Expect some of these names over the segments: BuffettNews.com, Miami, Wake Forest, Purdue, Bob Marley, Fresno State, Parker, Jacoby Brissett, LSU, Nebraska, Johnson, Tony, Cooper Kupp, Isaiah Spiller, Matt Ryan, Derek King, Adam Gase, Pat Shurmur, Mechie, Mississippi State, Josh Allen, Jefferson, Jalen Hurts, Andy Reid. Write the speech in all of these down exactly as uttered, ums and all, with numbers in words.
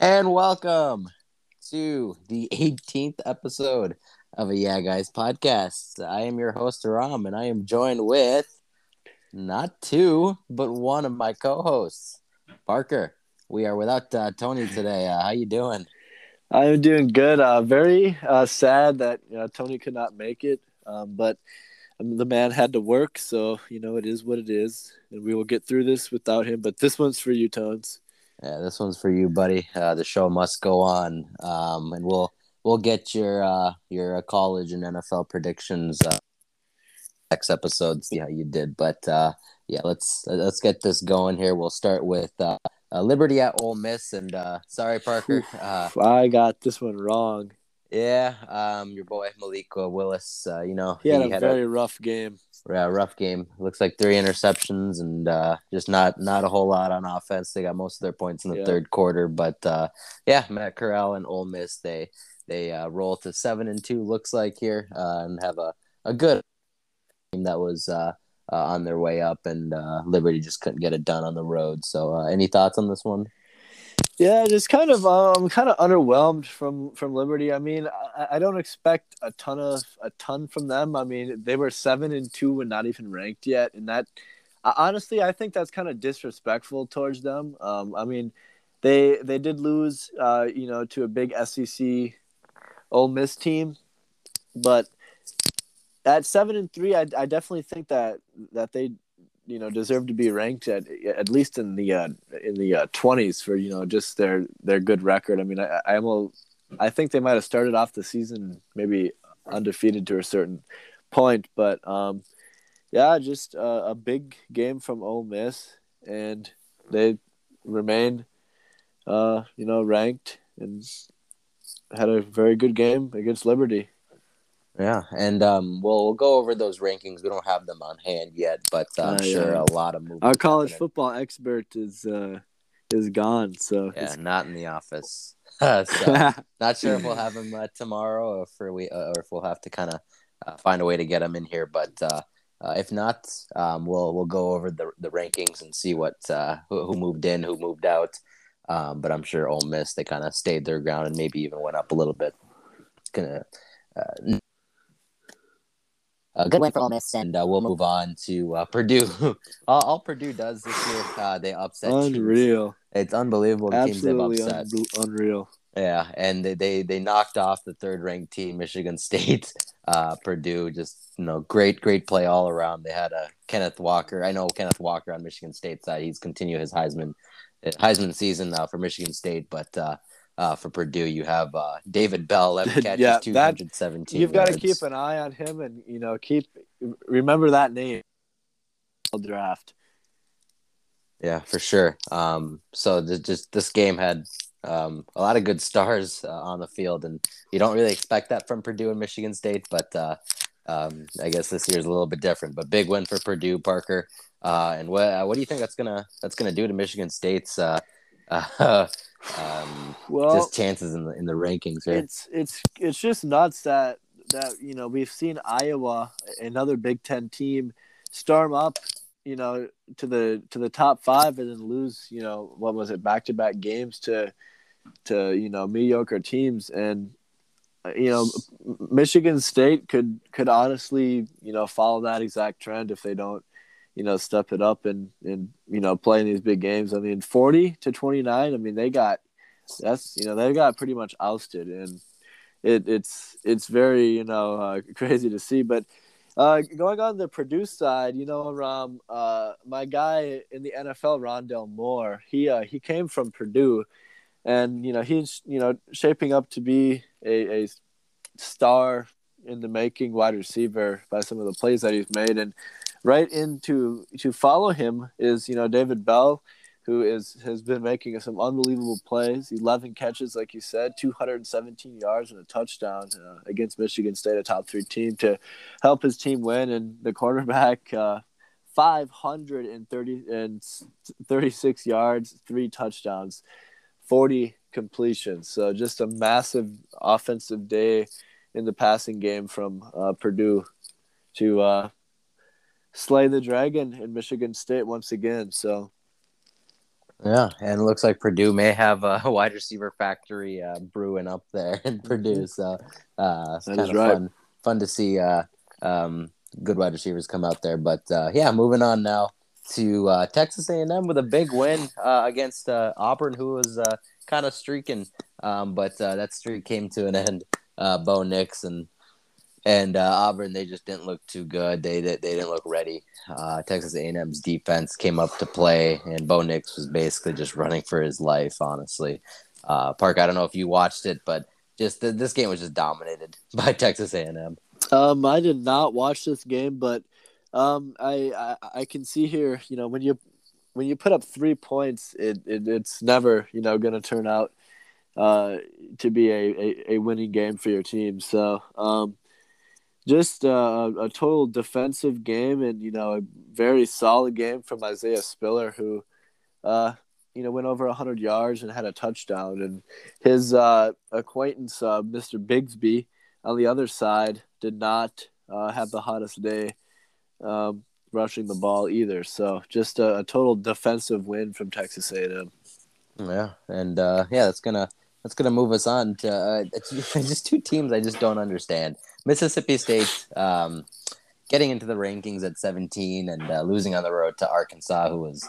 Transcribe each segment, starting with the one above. And welcome to the eighteenth episode of a Yeah Guys podcast. I am your host, Ram, and I am joined with not two, but one of my co-hosts, Parker. We are without uh, Tony today. Uh, how you doing? I'm doing good. Uh, very uh, sad that uh, Tony could not make it, um, but the man had to work, so, you know, it is what it is, and we will get through this without him. But this one's for you, Tones. Yeah, this one's for you, buddy. Uh, the show must go on, um, and we'll we'll get your uh, your college and N F L predictions uh, next episode. See how you did, but uh, yeah, let's let's get this going here. We'll start with uh, uh, Liberty at Ole Miss, and uh, sorry, Parker, Oof, uh, I got this one wrong. Yeah, um, your boy Malik Willis. Uh, you know, he had, he had a very a, rough game. Yeah, rough game. Looks like three interceptions and uh, just not not a whole lot on offense. They got most of their points in the yeah. third quarter, but uh, yeah, Matt Corral and Ole Miss they they uh, roll to seven and two. Looks like here uh, and have a, a good team that was uh, uh, on their way up, and uh, Liberty just couldn't get it done on the road. So, uh, any thoughts on this one? Yeah, just kind of um, kind of underwhelmed from, from Liberty. I mean, I, I don't expect a ton of a ton from them. I mean, they were seven and two and not even ranked yet, and that honestly, I think that's kind of disrespectful towards them. Um, I mean, they they did lose, uh, you know, to a big S E C Ole Miss team, but at seven and three, I, I definitely think that that they. you know, deserve to be ranked at at least in the uh, in the uh, twenties for, you know, just their, their good record. I mean, I I, will, I think they might have started off the season maybe undefeated to a certain point, but um, yeah, just uh, a big game from Ole Miss, and they remain, uh, you know, ranked and had a very good game against Liberty. Yeah, and um, we'll, we'll go over those rankings. We don't have them on hand yet, but uh, I'm uh, sure yeah. a lot of movement. Our college happening. Football expert is uh, is gone, so yeah, it's... not in the office. so, not sure if we'll have him uh, tomorrow, or if we uh, or if we'll have to kind of uh, find a way to get him in here. But uh, uh, if not, um, we'll we'll go over the the rankings and see what uh, who, who moved in, who moved out. Um, but I'm sure Ole Miss, they kind of stayed their ground and maybe even went up a little bit. Gonna. Uh, Uh, good win for Ole Miss, and uh, we'll move on to uh, Purdue. all, all Purdue does this year, uh, they upset. Unreal. Teams. It's unbelievable. The Absolutely teams they've upset. Un- unreal. Yeah, and they, they, they knocked off the third-ranked team, Michigan State. Uh, Purdue, just you know, great, great play all around. They had a Kenneth Walker. I know Kenneth Walker on Michigan State's side. He's continued his Heisman Heisman season now for Michigan State, but. Uh, Uh, for Purdue, you have uh, David Bell, eleven catches, yeah, two hundred seventeen. You've got to keep an eye on him, and you know, keep remember that name. Draft. Yeah, for sure. Um, so th- just this game had um, a lot of good stars uh, on the field, and you don't really expect that from Purdue and Michigan State, but uh, um, I guess this year's a little bit different. But big win for Purdue, Parker. Uh, and what uh, what do you think that's gonna that's gonna do to Michigan State's? Uh, uh, Um, well, just chances in the in the rankings here. It's it's it's just nuts that that you know we've seen Iowa, another Big Ten team, storm up, you know, to the to the top five and then lose, you know, what was it, back to back games to to you know mediocre teams, and you know Michigan State could could honestly you know follow that exact trend if they don't you know, step it up and, and, you know, playing these big games. I mean, forty to twenty-nine, I mean, they got, that's, you know, they got pretty much ousted, and it, it's, it's very, you know, uh, crazy to see, but uh, going on the Purdue side, you know, Ram, uh, my guy in the N F L, Rondale Moore, he, uh, he came from Purdue, and, you know, he's, you know, shaping up to be a, a star in the making wide receiver by some of the plays that he's made. And, right in to, to follow him is, you know, David Bell, who is has been making some unbelievable plays. eleven catches, like you said, two hundred seventeen yards and a touchdown uh, against Michigan State, a top-three team, to help his team win. And the quarterback, uh, five hundred thirty-six yards, three touchdowns, forty completions. So just a massive offensive day in the passing game from uh, Purdue to uh, – slay the dragon in Michigan State once again. So Yeah, and it looks like Purdue may have a wide receiver factory uh, brewing up there in Purdue. So uh, it's kind of right. fun, fun to see uh, um, good wide receivers come out there. But, uh, yeah, moving on now to uh, Texas A and M with a big win uh, against uh, Auburn, who was uh, kind of streaking. Um, but uh, that streak came to an end. Uh, Bo Nix and and uh, Auburn, they just didn't look too good. They they, they didn't look ready. Uh, Texas A and M's defense came up to play, and Bo Nix was basically just running for his life, honestly. Uh, Park, I don't know if you watched it, but just th- this game was just dominated by Texas A and M. Um, I did not watch this game, but um, I, I I can see here, you know, when you when you put up three points, it, it it's never, you know, going to turn out uh, to be a, a, a winning game for your team. So, um Just uh, a total defensive game, and you know, a very solid game from Isaiah Spiller, who, uh, you know, went over one hundred yards and had a touchdown. And his uh, acquaintance, uh, Mister Bigsby, on the other side, did not uh, have the hottest day um, rushing the ball either. So, just a, a total defensive win from Texas A and M. Yeah, and uh, yeah, that's gonna that's gonna move us on to uh, just two teams I just don't understand. Mississippi State um, getting into the rankings at seventeen and uh, losing on the road to Arkansas, who was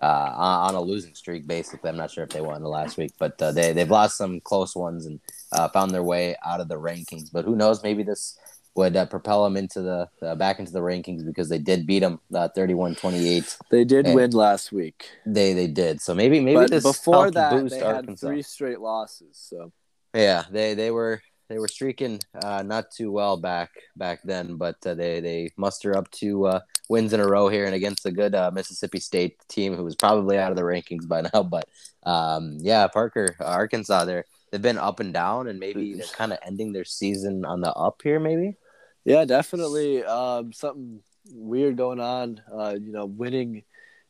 uh, on a losing streak, basically. I'm not sure if they won the last week, but uh, they, they've lost some close ones and uh, found their way out of the rankings. But who knows? Maybe this would uh, propel them into the, uh, back into the rankings, because they did beat them uh, thirty-one twenty-eight. They did win last week. They they did. So maybe, maybe but this before that, boost they had Arkansas. Three straight losses. So Yeah, they, they were... They were streaking uh, not too well back back then, but uh, they, they muster up two uh, wins in a row here, and against a good uh, Mississippi State team who was probably out of the rankings by now. But, um, yeah, Parker, Arkansas, they're, they've been up and down, and maybe they're kind of ending their season on the up here maybe? Yeah, definitely. Um, something weird going on, uh, you know, winning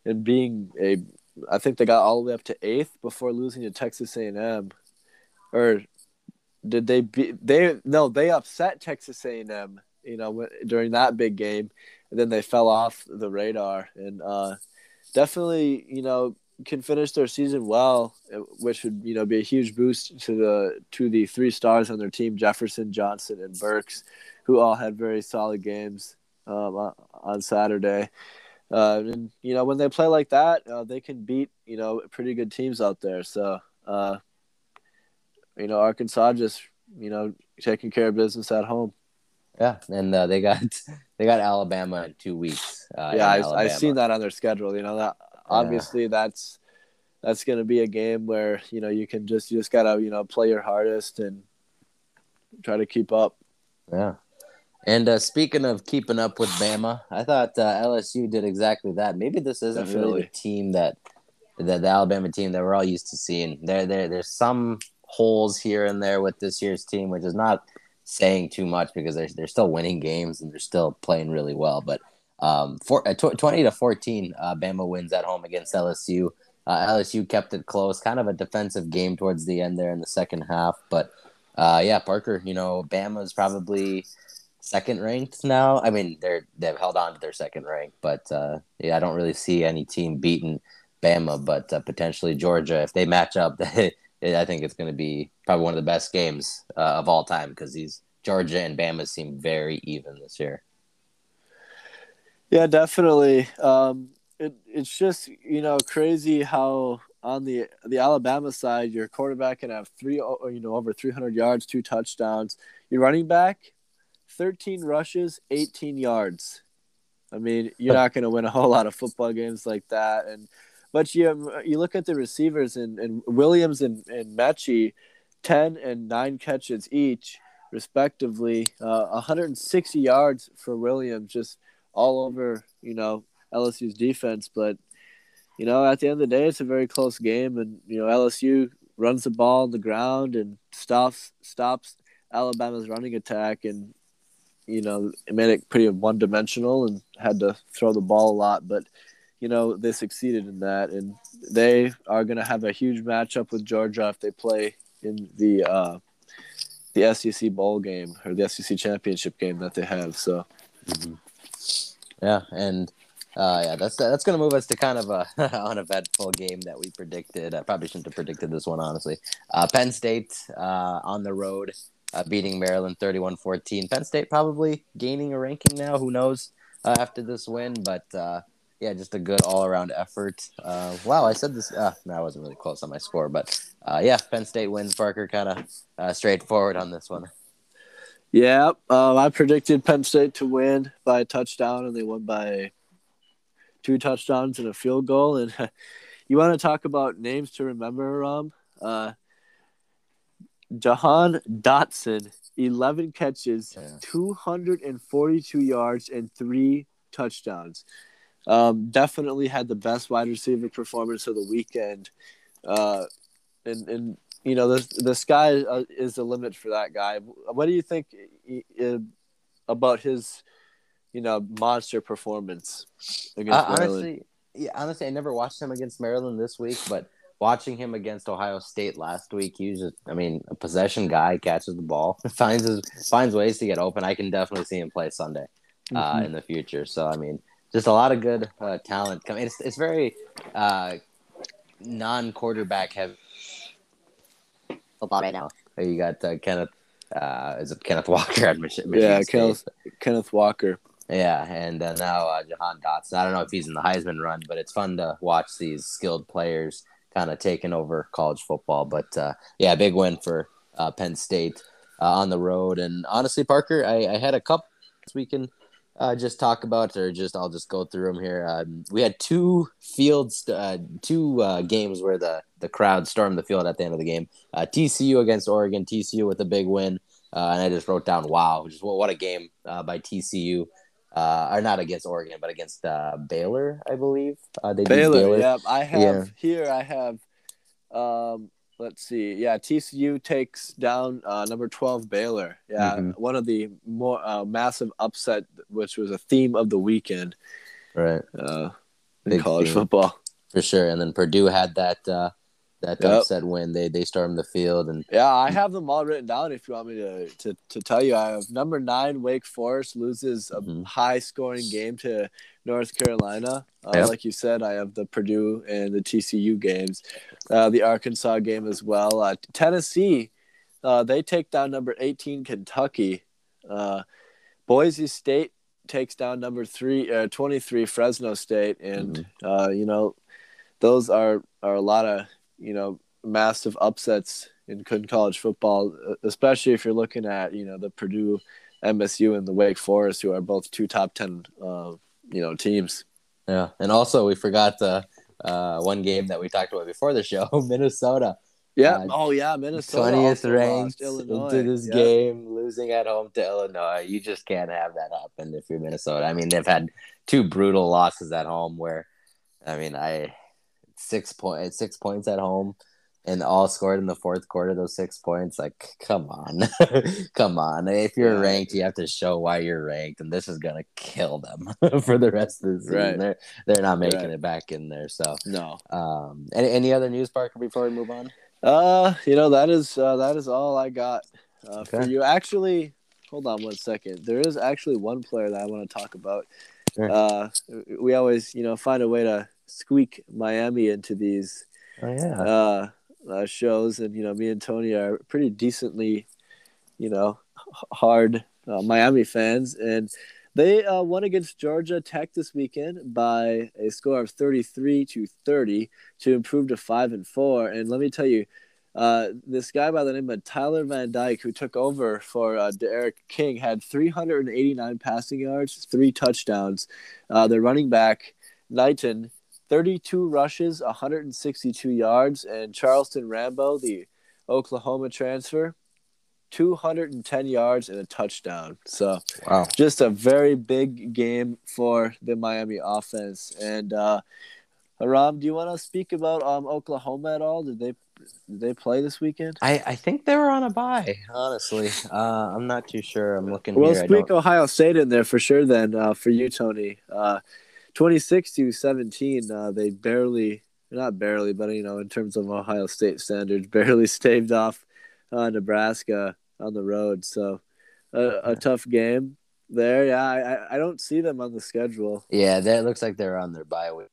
and being a – I think they got all the way up to eighth before losing to Texas A and M. Or – Did they be they no they upset Texas A and M, you know, during that big game, and then they fell off the radar, and uh, definitely, you know, can finish their season well, which would, you know, be a huge boost to the to the three stars on their team, Jefferson, Johnson, and Burks, who all had very solid games um, on Saturday. Uh, and you know, when they play like that, uh, they can beat, you know, pretty good teams out there. So. Uh, You know, Arkansas just, you know, taking care of business at home. Yeah, and uh, they got they got Alabama in two weeks. Uh, yeah, I've, I've seen that on their schedule. You know, that obviously yeah. that's that's going to be a game where, you know, you can just you just gotta you know play your hardest and try to keep up. Yeah, and uh, speaking of keeping up with Bama, I thought uh, L S U did exactly that. Maybe this isn't Definitely. really the team that the, the Alabama team that we're all used to seeing. There there there's some. holes here and there with this year's team, which is not saying too much because they're they're still winning games and they're still playing really well. But um, for, uh, tw- twenty to fourteen, uh, Bama wins at home against L S U. Uh, L S U kept it close, kind of a defensive game towards the end there in the second half. But uh, yeah, Parker, you know, Bama's probably second ranked now. I mean, they're they've held on to their second rank, but uh, yeah, I don't really see any team beating Bama, but uh, potentially Georgia if they match up. They, I think it's going to be probably one of the best games uh, of all time, because these Georgia and Bama seem very even this year. Yeah, definitely. Um, it, it's just, you know, crazy how on the the Alabama side, your quarterback can have three, you know, over three hundred yards, two touchdowns. Your running back, thirteen rushes, eighteen yards. I mean, you're not going to win a whole lot of football games like that, and. But you you look at the receivers, and, and Williams and, and Mechie, ten and nine catches each, respectively. Uh, one hundred sixty yards for Williams, just all over, you know, L S U's defense. But, you know, at the end of the day, it's a very close game. And, you know, L S U runs the ball on the ground and stops, stops Alabama's running attack. And, you know, it made it pretty one-dimensional and had to throw the ball a lot. But, you know, they succeeded in that, and they are going to have a huge matchup with Georgia if they play in the uh, the S E C bowl game or the S E C championship game that they have. So, mm-hmm. yeah, and Uh, yeah, that's that's going to move us to kind of a uneventful game that we predicted. I probably shouldn't have predicted this one, honestly. Uh, Penn State uh, on the road uh, beating Maryland thirty-one fourteen. Penn State probably gaining a ranking now. Who knows uh, after this win? But, uh, yeah, just a good all-around effort. Uh, wow, I said this. Uh, no, I wasn't really close on my score. But, uh, yeah, Penn State wins. Parker kind of uh, straightforward on this one. Yeah, um, I predicted Penn State to win by a touchdown, and they won by two touchdowns and a field goal. And you want to talk about names to remember, Ram? Uh, Jahan Dotson, eleven catches, yeah. two hundred forty-two yards, and three touchdowns. Um, definitely had the best wide receiver performance of the weekend. Uh, and, and you know, the, the sky is the limit for that guy. What do you think about his – you know, monster performance against uh, Maryland. Honestly, yeah, honestly, I never watched him against Maryland this week, but watching him against Ohio State last week, he was just, I mean, a possession guy, catches the ball, finds his, finds ways to get open. I can definitely see him play Sunday uh, mm-hmm. in the future. So, I mean, just a lot of good uh, talent. I mean, it's, it's very uh, non-quarterback heavy football right now. You got uh, Kenneth, uh, is it Kenneth Walker at Michigan yeah, State? Yeah, Kenneth, Kenneth Walker. Yeah, and uh, now uh, Jahan Dotson. I don't know if he's in the Heisman run, but it's fun to watch these skilled players kind of taking over college football. But, uh, yeah, big win for uh, Penn State uh, on the road. And honestly, Parker, I, I had a couple we can uh, just talk about, or just I'll just go through them here. Uh, we had two fields, uh, two uh, games where the, the crowd stormed the field at the end of the game. Uh, T C U against Oregon, T C U with a big win. Uh, and I just wrote down, wow, just what, what a game uh, by T C U. Uh, or not against Oregon, but against uh, Baylor, I believe. Uh, they Baylor, Baylor, yeah. I have yeah. here. I have. Um, let's see. Yeah, T C U takes down uh, number twelve Baylor. Yeah, mm-hmm. One of the more uh, massive upset, which was a theme of the weekend, right? Uh, in Big college theme. Football, for sure. And then Purdue had that uh, that yep. upset win. They they stormed the field, and yeah, I have them all written down. If you want me to to, to tell you, I have number nine Wake Forest loses a mm-hmm. high scoring game to North Carolina. Uh, yep. Like you said, I have the Purdue and the T C U games, uh, the Arkansas game as well. Uh, Tennessee, uh, they take down number eighteen Kentucky. Uh, Boise State takes down number three uh, twenty-three Fresno State, and mm-hmm. uh, you know, those are are a lot of you know, massive upsets in college football, especially if you're looking at, you know, the Purdue, M S U, and the Wake Forest, who are both two top ten, uh, you know, teams. Yeah, and also we forgot uh, uh, one game that we talked about before the show, Minnesota. Yeah, uh, oh yeah, Minnesota. twentieth ranked into this yeah. game, losing at home to Illinois. You just can't have that happen if you're Minnesota. I mean, they've had two brutal losses at home where, I mean, I... Six point six points at home, and all scored in the fourth quarter. Those six points, like, come on, come on. If you're ranked, you have to show why you're ranked, and this is gonna kill them for the rest of the season. Right. They're they're not making right. it back in there. So no. Um. Any any other news, Parker? Before we move on. Uh, you know that is uh, that is all I got uh, okay. for you. Actually, hold on one second. There is actually one player that I want to talk about. Sure. Uh, we always you know find a way to squeak Miami into these oh, yeah. uh, uh, shows, and you know, me and Tony are pretty decently, you know, hard uh, Miami fans, and they uh, won against Georgia Tech this weekend by a score of thirty-three to thirty to improve to five and four. And let me tell you, uh, this guy by the name of Tyler Van Dyke, who took over for uh, Derek King, had three hundred eighty-nine passing yards, three touchdowns. Uh, their running back Knighton, thirty-two rushes, one hundred sixty-two yards, and Charleston Rambo, the Oklahoma transfer, two hundred ten yards and a touchdown. So wow. just a very big game for the Miami offense. And, uh, Aram, do you want to speak about um, Oklahoma at all? Did they did they play this weekend? I, I think they were on a bye, honestly. Uh, I'm not too sure. I'm looking we'll here. We'll speak Ohio State in there for sure then uh, for you, Tony. Uh twenty-six to seventeen, uh, they barely, not barely, but, you know, in terms of Ohio State standards, barely staved off uh, Nebraska on the road. So, uh, a tough game There, yeah, I, I don't see them on the schedule. Yeah, that looks like they're on their bye week.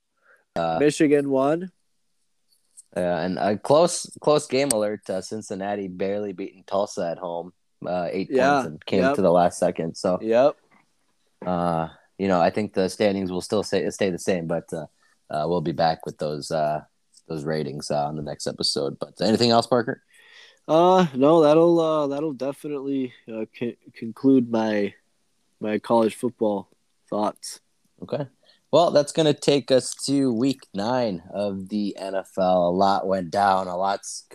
Uh, Michigan won. Uh, and a close close game alert. Uh, Cincinnati barely beating Tulsa at home, uh, eight yeah, points, and came yep. to the last second. So, yep. Uh, you know, I think the standings will still stay stay the same, but uh, uh, we'll be back with those uh, those ratings uh, on the next episode. But anything else, Parker? Uh, no, that'll uh, that'll definitely uh, c- conclude my my college football thoughts. Okay. Well, that's going to take us to week nine of the N F L. A lot went down. A lot's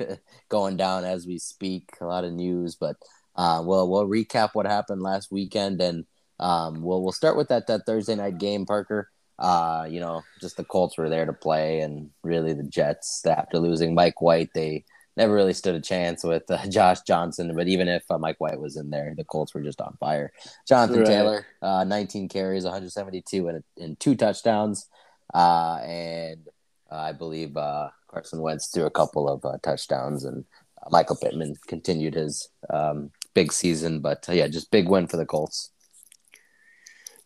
going down as we speak. A lot of news, but uh, we'll we'll recap what happened last weekend, and um, we'll we'll start with that that Thursday night game, Parker. Uh, you know, just the Colts were there to play, and really the Jets, after losing Mike White, they never really stood a chance with uh, Josh Johnson. But even if uh, Mike White was in there, the Colts were just on fire. Jonathan right. Taylor, uh, nineteen carries, one hundred seventy-two, and, and two touchdowns. Uh, and uh, I believe uh, Carson Wentz threw a couple of uh, touchdowns. And uh, Michael Pittman continued his um, big season. But, uh, yeah, just big win for the Colts.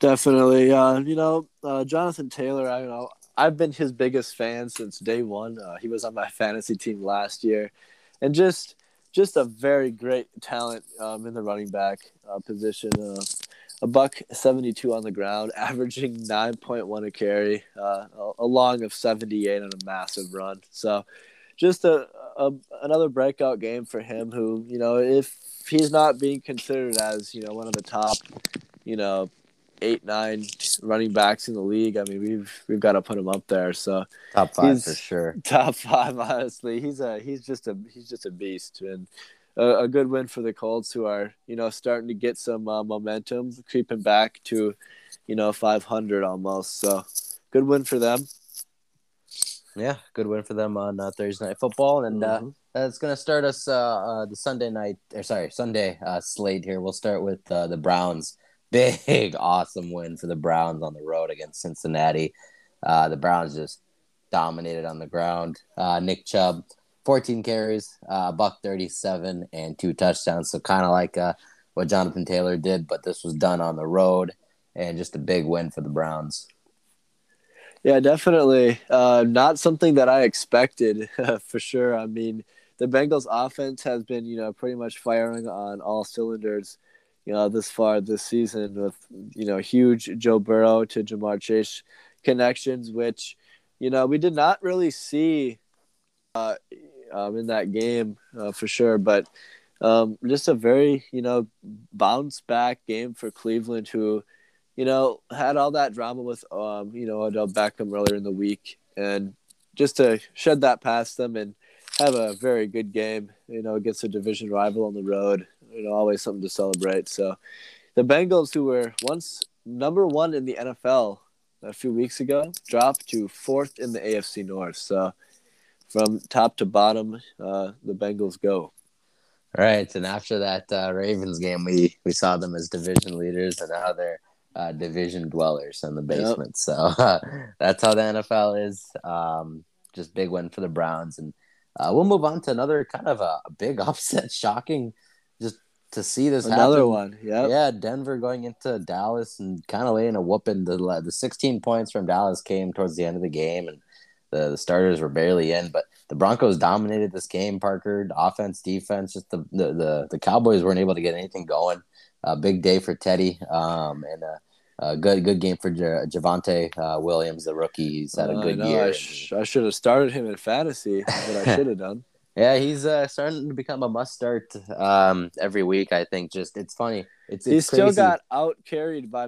Definitely. Uh, you know, uh, Jonathan Taylor, I don't know. I've been his biggest fan since day one. Uh, he was on my fantasy team last year, and just just a very great talent um, in the running back uh, position. Uh, a buck seventy-two on the ground, averaging nine point one a carry, uh, a long of seventy-eight on a massive run. So, just a, a another breakout game for him. Who, you know, if he's not being considered as, you know, one of the top, you know, eight, nine running backs in the league, I mean, we've we've got to put him up there. So top five for sure. Top five, honestly. He's a he's just a he's just a beast, and a, a good win for the Colts, who are, you know, starting to get some uh, momentum, creeping back to, you know, five hundred almost. So good win for them. Yeah, good win for them on uh, Thursday Night Football, and mm-hmm. uh, that's going to start us uh, uh, the Sunday night or sorry Sunday uh, slate here. We'll start with uh, the Browns. Big, awesome win for the Browns on the road against Cincinnati. Uh, the Browns just dominated on the ground. Uh, Nick Chubb, fourteen carries, uh, buck thirty-seven, and two touchdowns. So kind of like uh, what Jonathan Taylor did, but this was done on the road, and just a big win for the Browns. Yeah, definitely. Uh, not something that I expected, for sure. I mean, the Bengals' offense has been, you know, pretty much firing on all cylinders, you know, this far this season, with, you know, huge Joe Burrow to Jamar Chase connections, which, you know, we did not really see uh, um, in that game uh, for sure. But um, just a very, you know, bounce back game for Cleveland, who, you know, had all that drama with, um, you know, Odell Beckham earlier in the week, and just to shed that past them and have a very good game, you know, against a division rival on the road. You know, always something to celebrate. So the Bengals, who were once number one in the N F L a few weeks ago, dropped to fourth in the A F C North. So from top to bottom, uh, the Bengals go. All right. And after that uh, Ravens game, we, we saw them as division leaders, and now they're uh, division dwellers in the basement. Yep. So uh, that's how the N F L is. Um, just big win for the Browns. And uh, we'll move on to another kind of a, a big upset, shocking just to see this another happen. One, yeah, yeah. Denver going into Dallas and kind of laying a whooping. The the sixteen points from Dallas came towards the end of the game, and the, the starters were barely in. But the Broncos dominated this game. Parker, offense, defense, just the the the, the Cowboys weren't able to get anything going. A uh, big day for Teddy, um, and a, a good good game for J- Javonte uh, Williams, the rookie. He's had a uh, good no, year. I, sh- I should have started him in fantasy. That's what I should have done. Yeah, he's uh, starting to become a must-start um, every week, I think. Just it's funny. It's, it's He's crazy. Still got out-carried by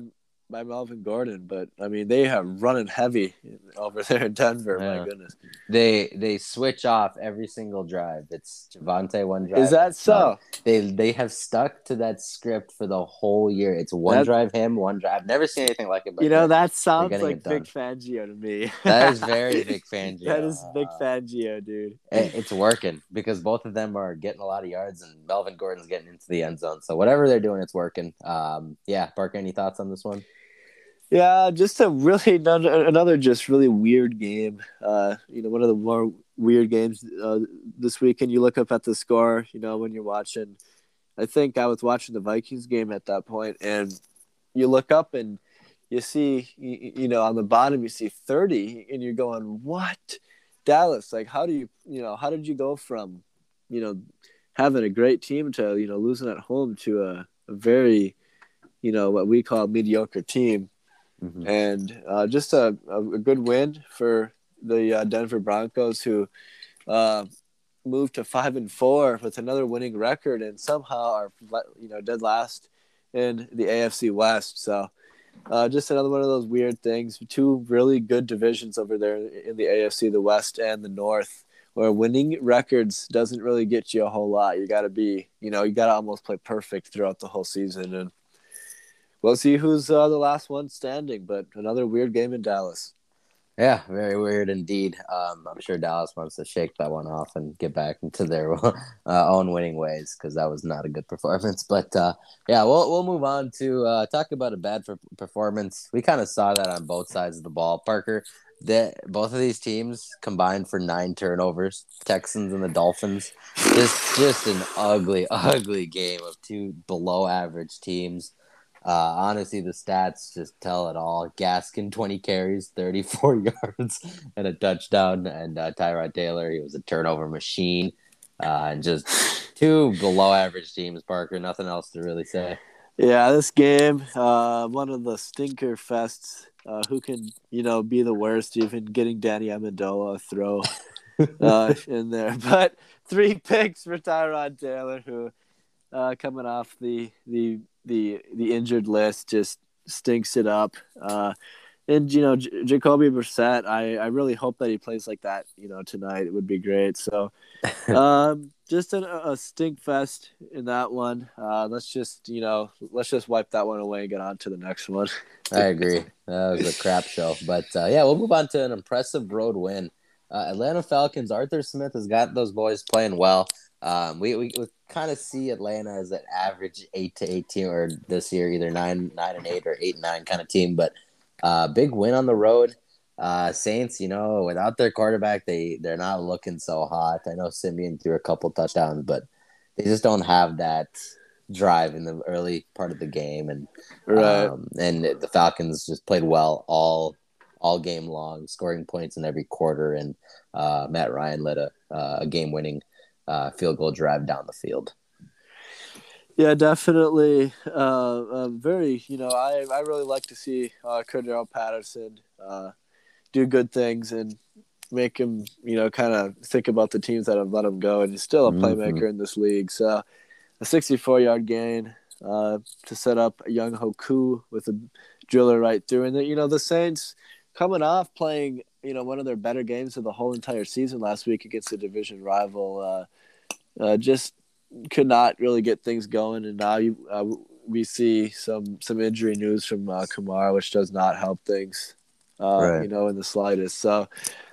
by Melvin Gordon, but, I mean, they have running heavy over there in Denver. Yeah. My goodness. They they switch off every single drive. It's Javonte one drive. Is that so? They they have stuck to that script for the whole year. It's one that, drive him, one drive. I've never seen anything like it. But you know, that sounds like Vic Fangio to me. That is very Vic Fangio. That is Vic Fangio, dude. It, it's working because both of them are getting a lot of yards, and Melvin Gordon's getting into the end zone. So whatever they're doing, it's working. Um, yeah, Parker, any thoughts on this one? Yeah, just a really another just really weird game. Uh, you know, one of the more weird games uh, this weekend. You look up at the score, you know, when you're watching. I think I was watching the Vikings game at that point, and you look up and you see, you, you know, on the bottom, you see thirty and you're going, what? Dallas, like, how do you, you know, how did you go from, you know, having a great team to, you know, losing at home to a, a very, you know, what we call mediocre team. Mm-hmm. And uh, just a, a good win for the uh, Denver Broncos, who uh, moved to five and four with another winning record and somehow are, you know, dead last in the A F C West. So uh, just another one of those weird things. Two really good divisions over there in the A F C, the West and the North, where winning records doesn't really get you a whole lot. You got to be, you know, you got to almost play perfect throughout the whole season. And we'll see who's uh, the last one standing, but another weird game in Dallas. Yeah, very weird indeed. Um, I'm sure Dallas wants to shake that one off and get back into their uh, own winning ways, because that was not a good performance. But, uh, yeah, we'll we'll move on to uh, talk about a bad performance. We kind of saw that on both sides of the ball, Parker. That both of these teams combined for nine turnovers, Texans and the Dolphins. Just, just an ugly, ugly game of two below-average teams. Uh, honestly, the stats just tell it all. Gaskin, twenty carries, thirty-four yards, and a touchdown. And uh, Tyrod Taylor, he was a turnover machine. Uh, and just two below-average teams, Parker. Nothing else to really say. Yeah, this game, uh, one of the stinker fests. Uh, who can, you know, be the worst, even getting Danny Amendola a throw uh, in there. But three picks for Tyrod Taylor, who uh, coming off the the – The the injured list, just stinks it up. Uh, and, you know, J- Jacoby Brissett, I, I really hope that he plays like that, you know, tonight. It would be great. So um, just an, a stink fest in that one. Uh, let's just, you know, let's just wipe that one away and get on to the next one. I agree. That was a crap show. But, uh, yeah, we'll move on to an impressive road win. Uh, Atlanta Falcons, Arthur Smith has got those boys playing well. Um, we we, we kind of see Atlanta as an average eight to eight team, or this year either nine nine and eight or eight and nine kind of team. But uh, big win on the road. Uh, Saints, you know, without their quarterback, they they're not looking so hot. I know Simeon threw a couple touchdowns, but they just don't have that drive in the early part of the game. And right. um, and the Falcons just played well all all game long, scoring points in every quarter. And uh, Matt Ryan led a uh, a game winning. Uh, field goal drive down the field. Yeah, definitely. Uh, uh, very, you know, I, I really like to see uh, Cordell Patterson uh, do good things and make him, you know, kind of think about the teams that have let him go. And he's still a playmaker mm-hmm. in this league. So a sixty-four-yard gain uh, to set up Young Hoku with a driller right through. And, the, you know, the Saints coming off playing – you know, one of their better games of the whole entire season last week against the division rival. Uh, uh, just could not really get things going, and now you, uh, we see some some injury news from uh, Kamara, which does not help things, uh, right. you know, in the slightest. So,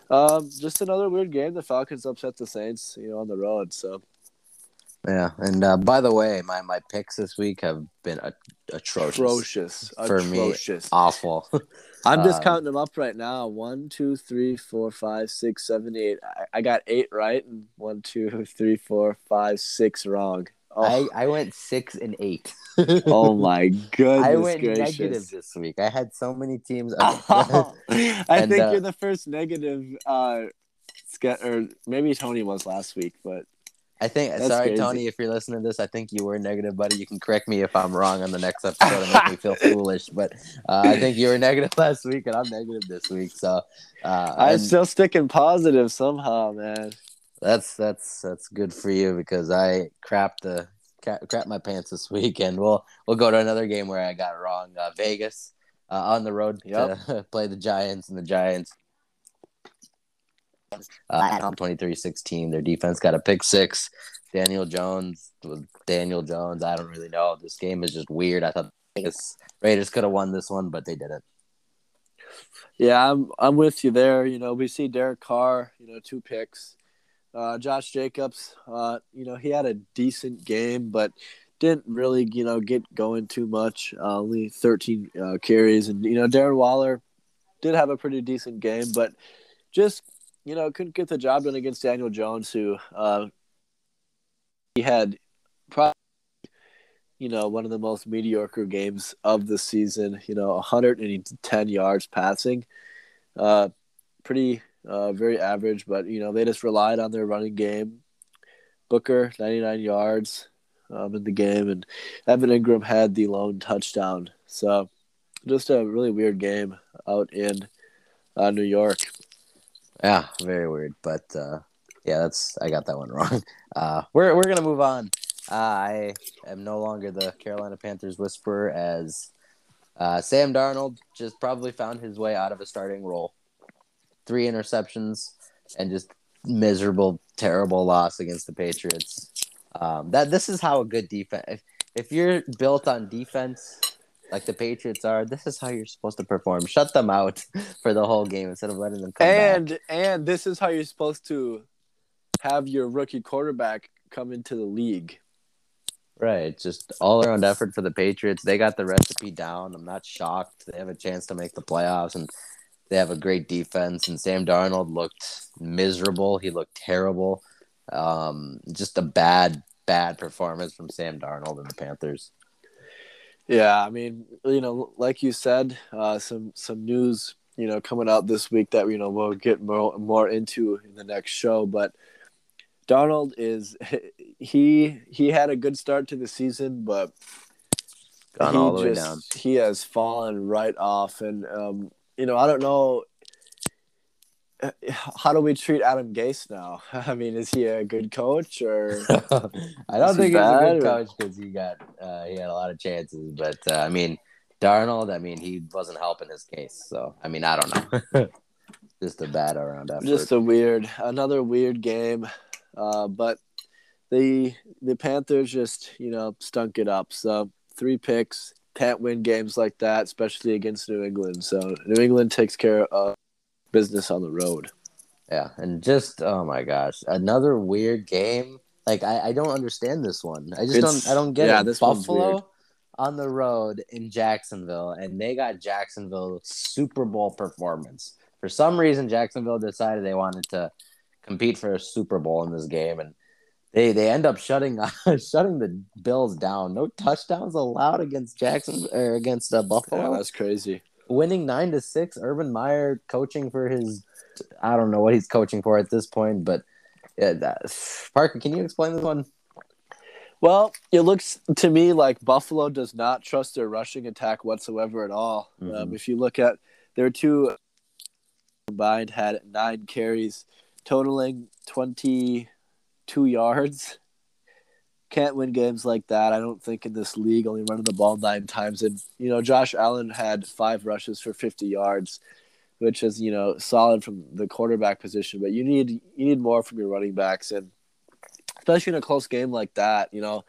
um, just another weird game. The Falcons upset the Saints, you know, on the road. So, yeah. And uh, by the way, my, my picks this week have been a- atrocious. Atrocious for atrocious. me. Awful. I'm just um, counting them up right now. One, two, three, four, five, six, seven, eight. I, I got eight right, and one, two, three, four, five, six wrong. Oh. I, I went six and eight. Oh my goodness! I went gracious. negative this week. I had so many teams. Oh, I and, think uh, you're the first negative. Uh, or maybe Tony was last week, but I think. Sorry, crazy. Tony, if you're listening to this, I think you were negative, buddy. You can correct me if I'm wrong on the next episode and make me feel foolish. But uh, I think you were negative last week, and I'm negative this week. So uh, I'm still sticking positive somehow, man. That's that's that's good for you, because I crapped the crap my pants this week, and we'll we'll go to another game where I got wrong. Uh, Vegas uh, on the road yep. to play the Giants, and the Giants. Uh, twenty-three sixteen, their defense got a pick six. Daniel Jones was Daniel Jones. I don't really know. This game is just weird. I thought the Raiders could have won this one, but they didn't. Yeah, I'm I'm with you there. You know, we see Derek Carr, you know, two picks. Uh, Josh Jacobs, uh, you know, he had a decent game, but didn't really, you know, get going too much. Uh, only thirteen uh, carries. And, you know, Darren Waller did have a pretty decent game, but just – you know, couldn't get the job done against Daniel Jones, who uh, he had probably, you know, one of the most mediocre games of the season, you know, one hundred ten yards passing. Uh, pretty, uh, very average, but, you know, they just relied on their running game. Booker, ninety-nine yards um, in the game, and Evan Ingram had the lone touchdown. So just a really weird game out in uh, New York. Yeah, very weird. But, uh, yeah, that's I got that one wrong. Uh, we're we're going to move on. Uh, I am no longer the Carolina Panthers whisperer, as uh, Sam Darnold just probably found his way out of a starting role. Three interceptions and just miserable, terrible loss against the Patriots. Um, that this is how a good defense. If, if you're built on defense, like the Patriots are, this is how you're supposed to perform. Shut them out for the whole game instead of letting them come and, back. And and this is how you're supposed to have your rookie quarterback come into the league. Right, just all-around effort for the Patriots. They got the recipe down. I'm not shocked. They have a chance to make the playoffs, and they have a great defense. And Sam Darnold looked miserable. He looked terrible. Um, just a bad, bad performance from Sam Darnold and the Panthers. Yeah, I mean, you know, like you said, uh, some some news, you know, coming out this week that, you know, we'll get more, more into in the next show, but Darnold is he he had a good start to the season, but gone all the way down. He has fallen right off, and um, you know, I don't know, how do we treat Adam Gase now? I mean, is he a good coach, or I don't think he's a good coach because he got uh, he had a lot of chances, but uh, I mean, Darnold, I mean, he wasn't helping his case, so I mean, I don't know, just a bad around effort, just a weird, another weird game. Uh, but the the Panthers just, you know, stunk it up. So three picks, can't win games like that, especially against New England. So New England takes care of business on the road. Yeah, and just, oh my gosh, another weird game. Like I, I don't understand this one. I just it's, don't I don't get yeah, it. This Buffalo on the road in Jacksonville, and they got Jacksonville's Super Bowl performance. For some reason, Jacksonville decided they wanted to compete for a Super Bowl in this game, and they they end up shutting shutting the Bills down. No touchdowns allowed against Jackson or against uh, Buffalo. Yeah, that's crazy. Winning nine to six. Urban Meyer coaching for his, I don't know what he's coaching for at this point, but yeah, that, Parker, can you explain this one? Well, it looks to me like Buffalo does not trust their rushing attack whatsoever at all. Mm-hmm. Um, if you look at their two combined had nine carries, totaling twenty-two yards. Can't win games like that, I don't think, in this league, only running the ball nine times. And, you know, Josh Allen had five rushes for fifty yards, which is, you know, solid from the quarterback position. But you need you need more from your running backs. And especially in a close game like that, you know,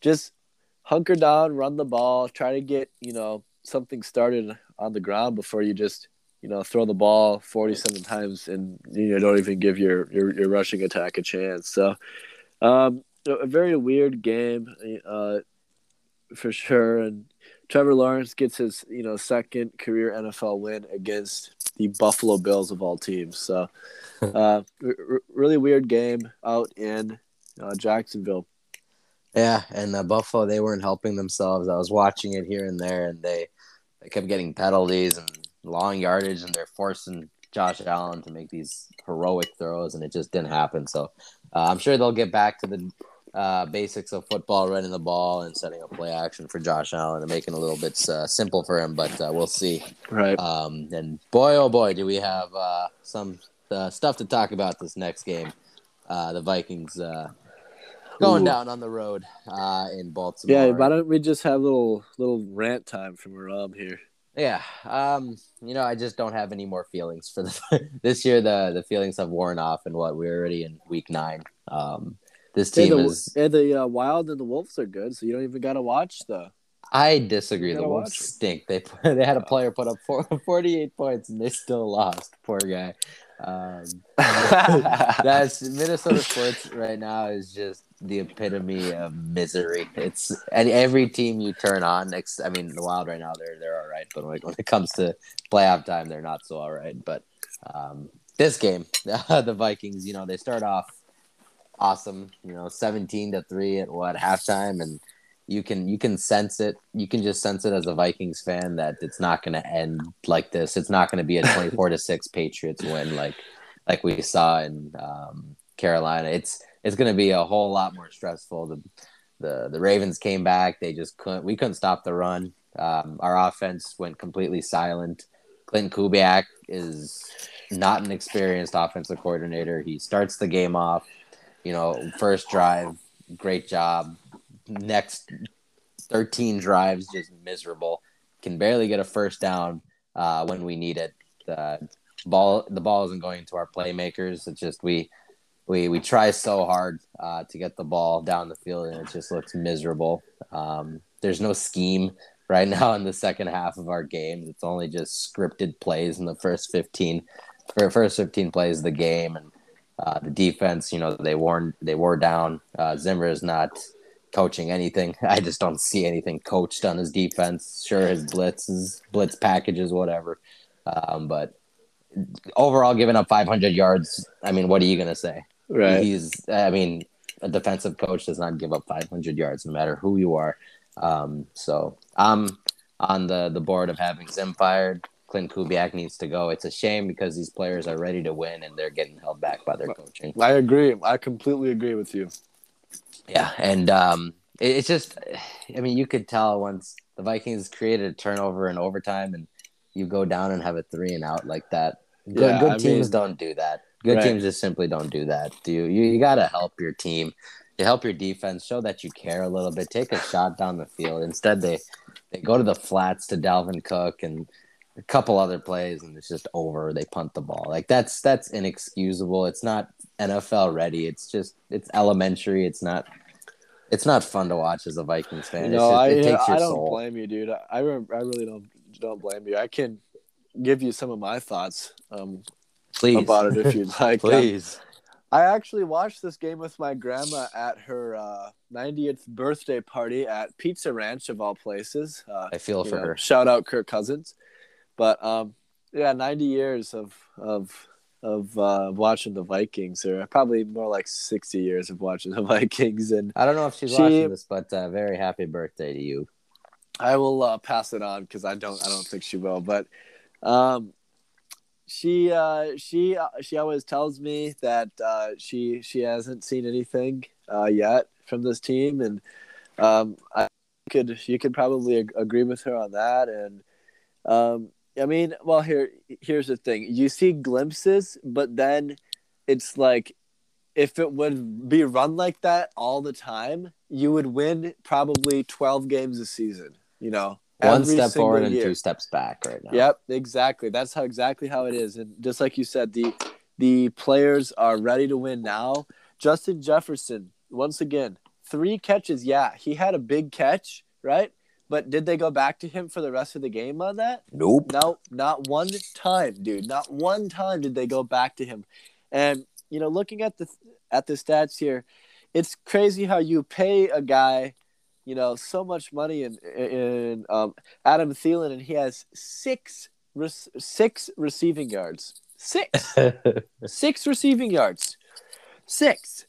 just hunker down, run the ball, try to get, you know, something started on the ground before you just – you know, throw the ball forty-seven times and, you know, don't even give your, your, your rushing attack a chance. So, um, a very weird game uh, for sure. And Trevor Lawrence gets his, you know, second career N F L win against the Buffalo Bills of all teams. So, uh, r- really weird game out in uh, Jacksonville. Yeah, and uh, Buffalo, they weren't helping themselves. I was watching it here and there, and they, they kept getting penalties and long yardage, and they're forcing Josh Allen to make these heroic throws, and it just didn't happen. So uh, I'm sure they'll get back to the uh, basics of football, running the ball and setting up play action for Josh Allen and making it a little bit uh, simple for him, but uh, we'll see. Right. Um, and boy, oh boy, do we have uh, some uh, stuff to talk about this next game. Uh, the Vikings uh, going Ooh. down on the road uh, in Baltimore. Yeah, why don't we just have a little, little rant time from Ram here. Yeah, um, you know, I just don't have any more feelings for the, this year. The the feelings have worn off, and what we're already in week nine. Um, this team and the, is and the uh, Wild and the Wolves are good, so you don't even gotta watch the. I disagree. The Wolves stink. They they had a player put up forty-eight points, and they still lost. Poor guy. Um, that's Minnesota sports right now is just the epitome of misery. It's and every team you turn on. Next, I mean, the Wild right now they're they're all right, but when, when it comes to playoff time, they're not so all right. But um, this game, the Vikings, you know, they start off awesome. You know, seventeen to three at what halftime, and You can you can sense it. You can just sense it as a Vikings fan that it's not going to end like this. It's not going to be a twenty-four to six Patriots win like like we saw in um, Carolina. It's it's going to be a whole lot more stressful. The, the the Ravens came back. They just couldn't. We couldn't stop the run. Um, our offense went completely silent. Clint Kubiak is not an experienced offensive coordinator. He starts the game off, you know, first drive, great job. Next thirteen drives, just miserable. Can barely get a first down uh, when we need it. Uh, ball, the ball isn't going to our playmakers. It's just we we we try so hard uh, to get the ball down the field, and it just looks miserable. Um, there's no scheme right now in the second half of our games. It's only just scripted plays in the first fifteen, for first fifteen plays of the game, and uh, the defense. You know, they wore they wore down. Uh, Zimmer is not coaching anything. I just don't see anything coached on his defense. Sure, his blitzes, blitz packages, whatever. Um, but overall, giving up five hundred yards, I mean, what are you going to say? Right. He's, I mean, a defensive coach does not give up five hundred yards, no matter who you are. Um, so I'm on the, the board of having Zim fired. Clint Kubiak needs to go. It's a shame because these players are ready to win and they're getting held back by their coaching. I agree. I completely agree with you. Yeah, and um, it, it's just, I mean, you could tell once the Vikings created a turnover in overtime and you go down and have a three and out like that. Good, yeah, good teams mean, don't do that. Good right. teams just simply don't do that. Do you, you, you got to help your team. You help your defense, show that you care a little bit, take a shot down the field. Instead, they, they go to the flats to Dalvin Cook and a couple other plays, and it's just over. They punt the ball. Like, that's that's inexcusable. It's not N F L ready. It's just it's elementary. It's not it's not fun to watch as a Vikings fan. No, just, I, it takes your I don't soul. blame you, dude. I I really don't don't blame you. I can give you some of my thoughts um, Please. about it if you'd like. Please. I, I actually watched this game with my grandma at her uh, ninetieth birthday party at Pizza Ranch, of all places. Uh, I feel for know, her. Shout out Kirk Cousins. But um, yeah, ninety years of of of uh, watching the Vikings, or probably more like sixty years of watching the Vikings. And I don't know if she's she, watching this, but uh, very happy birthday to you. I will uh, pass it on because I don't I don't think she will. But um, she uh, she uh, she always tells me that uh, she she hasn't seen anything uh, yet from this team, and um, I could you could probably ag- agree with her on that. And Um, I mean, well, here, here's the thing. You see glimpses, but then it's like, if it would be run like that all the time, you would win probably twelve games a season, you know, one step forward and two steps back right now. Yep, exactly. That's how exactly how it is. And just like you said, the, the players are ready to win now. Justin Jefferson, once again, three catches. Yeah. He had a big catch, right? But did they go back to him for the rest of the game on that? Nope. No, not one time, dude. Not one time did they go back to him. And, you know, looking at the at the stats here, it's crazy how you pay a guy, you know, so much money in, in um, Adam Thielen, and he has six, re- six receiving yards. Six. six receiving yards. Six.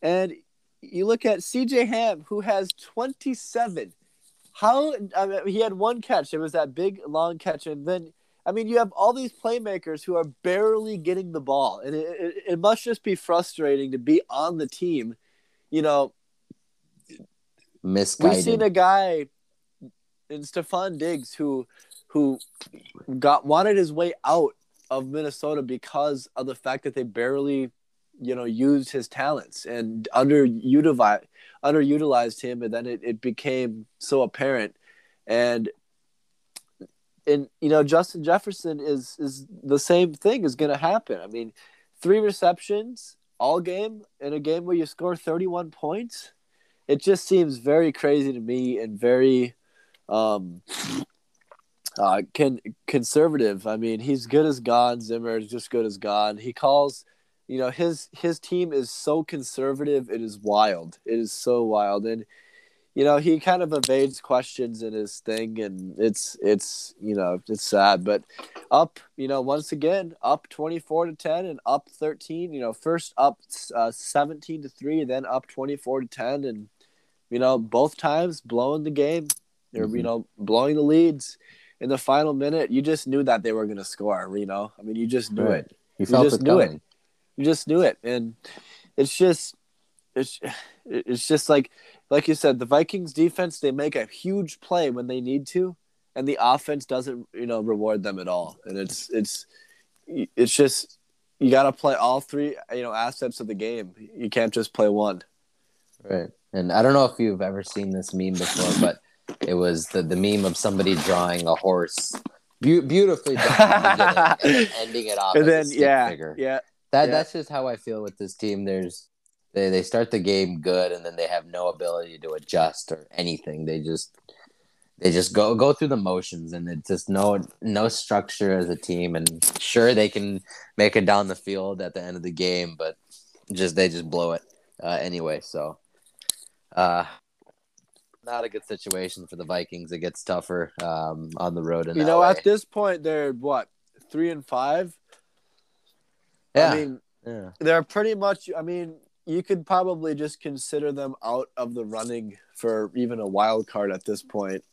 And you look at C J Ham, who has twenty-seven. How I mean, he had one catch. It was that big, long catch. And then, I mean, you have all these playmakers who are barely getting the ball. And it, it, it must just be frustrating to be on the team, you know. Misguided. We've seen a guy in Stephon Diggs who who got wanted his way out of Minnesota because of the fact that they barely, you know, used his talents and underutilized underutilized him, and then it, it became so apparent. And and you know, Justin Jefferson is is the same thing is going to happen. I mean, three receptions all game in a game where you score thirty-one points. It just seems very crazy to me and very um uh can conservative. I mean, he's good as gone. Zimmer is just good as gone. He calls. You know, his his team is so conservative, it is wild. It is so wild. And, you know, he kind of evades questions in his thing, and it's, it's you know, it's sad. But up, you know, once again, up twenty-four to ten and up thirteen. You know, first up uh, seventeen to three, then up twenty-four to ten. And you know, both times blowing the game, or, mm-hmm. you know, blowing the leads in the final minute. You just knew that they were going to score, you know. I mean, you just knew right. it. You, you felt just it knew coming. it. You just knew it. And it's just, it's, it's just like, like you said, the Vikings defense, they make a huge play when they need to, and the offense doesn't, you know, reward them at all. And it's, it's, it's just, you got to play all three, you know, aspects of the game. You can't just play one. Right. And I don't know if you've ever seen this meme before, but it was the, the meme of somebody drawing a horse be- beautifully done and then ending it off. And then, as a stick yeah, figure. yeah. That yeah. That's just how I feel with this team. There's they, they start the game good, and then they have no ability to adjust or anything. They just they just go go through the motions, and it's just no no structure as a team. And sure, they can make it down the field at the end of the game, but just they just blow it uh, anyway. So, uh, not a good situation for the Vikings. It gets tougher um, on the road. In you know, L A. At this point, they're what three and five. Yeah. I mean, yeah. they're pretty much, I mean, you could probably just consider them out of the running for even a wild card at this point.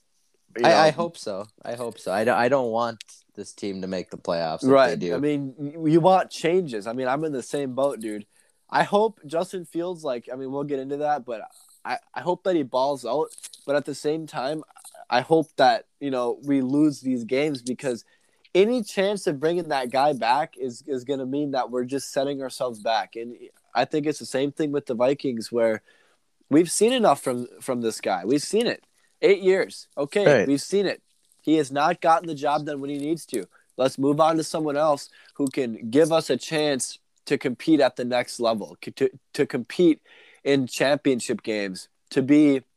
You know? I, I hope so. I hope so. I don't, I don't want this team to make the playoffs. Right. If they do. I mean, you want changes. I mean, I'm in the same boat, dude. I hope Justin Fields, like, I mean, we'll get into that, but I, I hope that he balls out. But at the same time, I hope that, you know, we lose these games, because any chance of bringing that guy back is, is going to mean that we're just setting ourselves back. And I think it's the same thing with the Vikings, where we've seen enough from, from this guy. We've seen it. Eight years. Okay, right. We've seen it. He has not gotten the job done when he needs to. Let's move on to someone else who can give us a chance to compete at the next level, to, to compete in championship games, to be –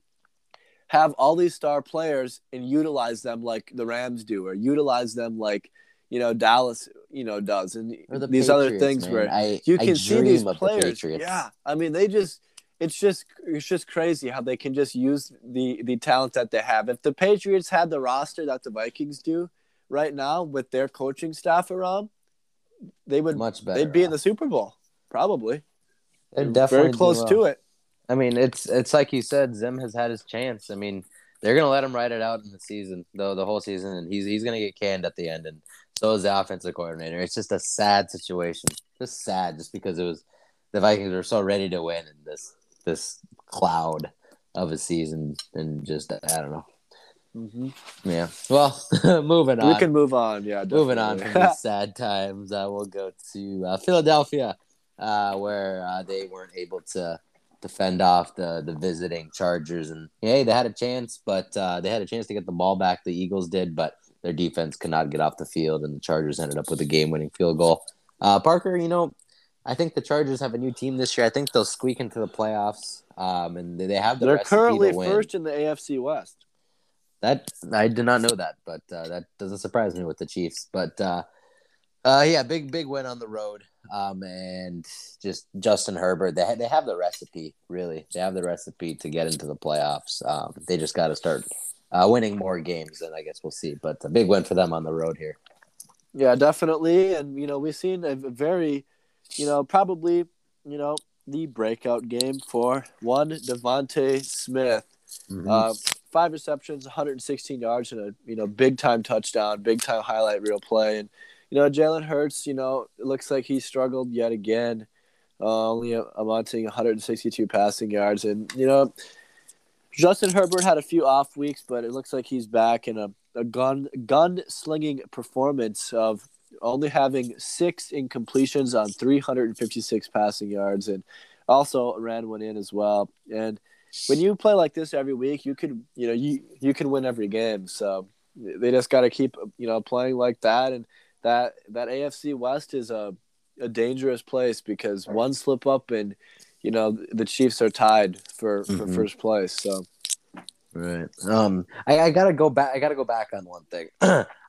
have all these star players and utilize them like the Rams do, or utilize them like, you know, Dallas, you know, does, and the these Patriots, other things, man. Where I, you can I see these players. The yeah, I mean, they just it's just it's just crazy how they can just use the the talent that they have. If the Patriots had the roster that the Vikings do right now with their coaching staff around, they would much better. They'd be off. in the Super Bowl probably. They're definitely very close well. to it. I mean, it's it's like you said, Zim has had his chance. I mean, they're going to let him ride it out in the season, though, the whole season, and he's he's going to get canned at the end, and so is the offensive coordinator. It's just a sad situation. Just sad, just because it was the Vikings were so ready to win in this this cloud of a season, and just, I don't know. Mm-hmm. Yeah. Well, moving on. We can move on, yeah. Definitely. Moving on from these sad times, uh, we'll go to uh, Philadelphia, uh, where uh, they weren't able to to fend off the, the visiting Chargers. And, hey, they had a chance, but uh, they had a chance to get the ball back. The Eagles did, but their defense could not get off the field, and the Chargers ended up with a game-winning field goal. Uh, Parker, you know, I think the Chargers have a new team this year. I think they'll squeak into the playoffs, um, and they have the They're recipe currently to win. First in the A F C West. That I did not know that, but uh, that doesn't surprise me with the Chiefs. But, uh, uh, yeah, big, big win on the road. Um, and just Justin Herbert, they ha- they have the recipe, really. They have the recipe to get into the playoffs. Um, they just got to start uh, winning more games, and I guess we'll see. But a big win for them on the road here. Yeah, definitely. And, you know, we've seen a very, you know, probably, you know, the breakout game for one Devontae Smith. Mm-hmm. Uh, five receptions, one hundred sixteen yards, and a, you know, big-time touchdown, big-time highlight reel play. And, you know, Jalen Hurts, you know, it looks like he struggled yet again, uh, only amounting one hundred sixty-two passing yards. And, you know, Justin Herbert had a few off weeks, but it looks like he's back in a, a gun gun-slinging performance of only having six incompletions on three hundred fifty-six passing yards, and also ran one in as well. And when you play like this every week, you could, you know, you, you can win every game. So they just got to keep, you know, playing like that. And That that A F C West is a, a dangerous place, because one slip up and, you know, the Chiefs are tied for, for mm-hmm. first place. So, right. Um, I, I gotta go back. I gotta go back on one thing.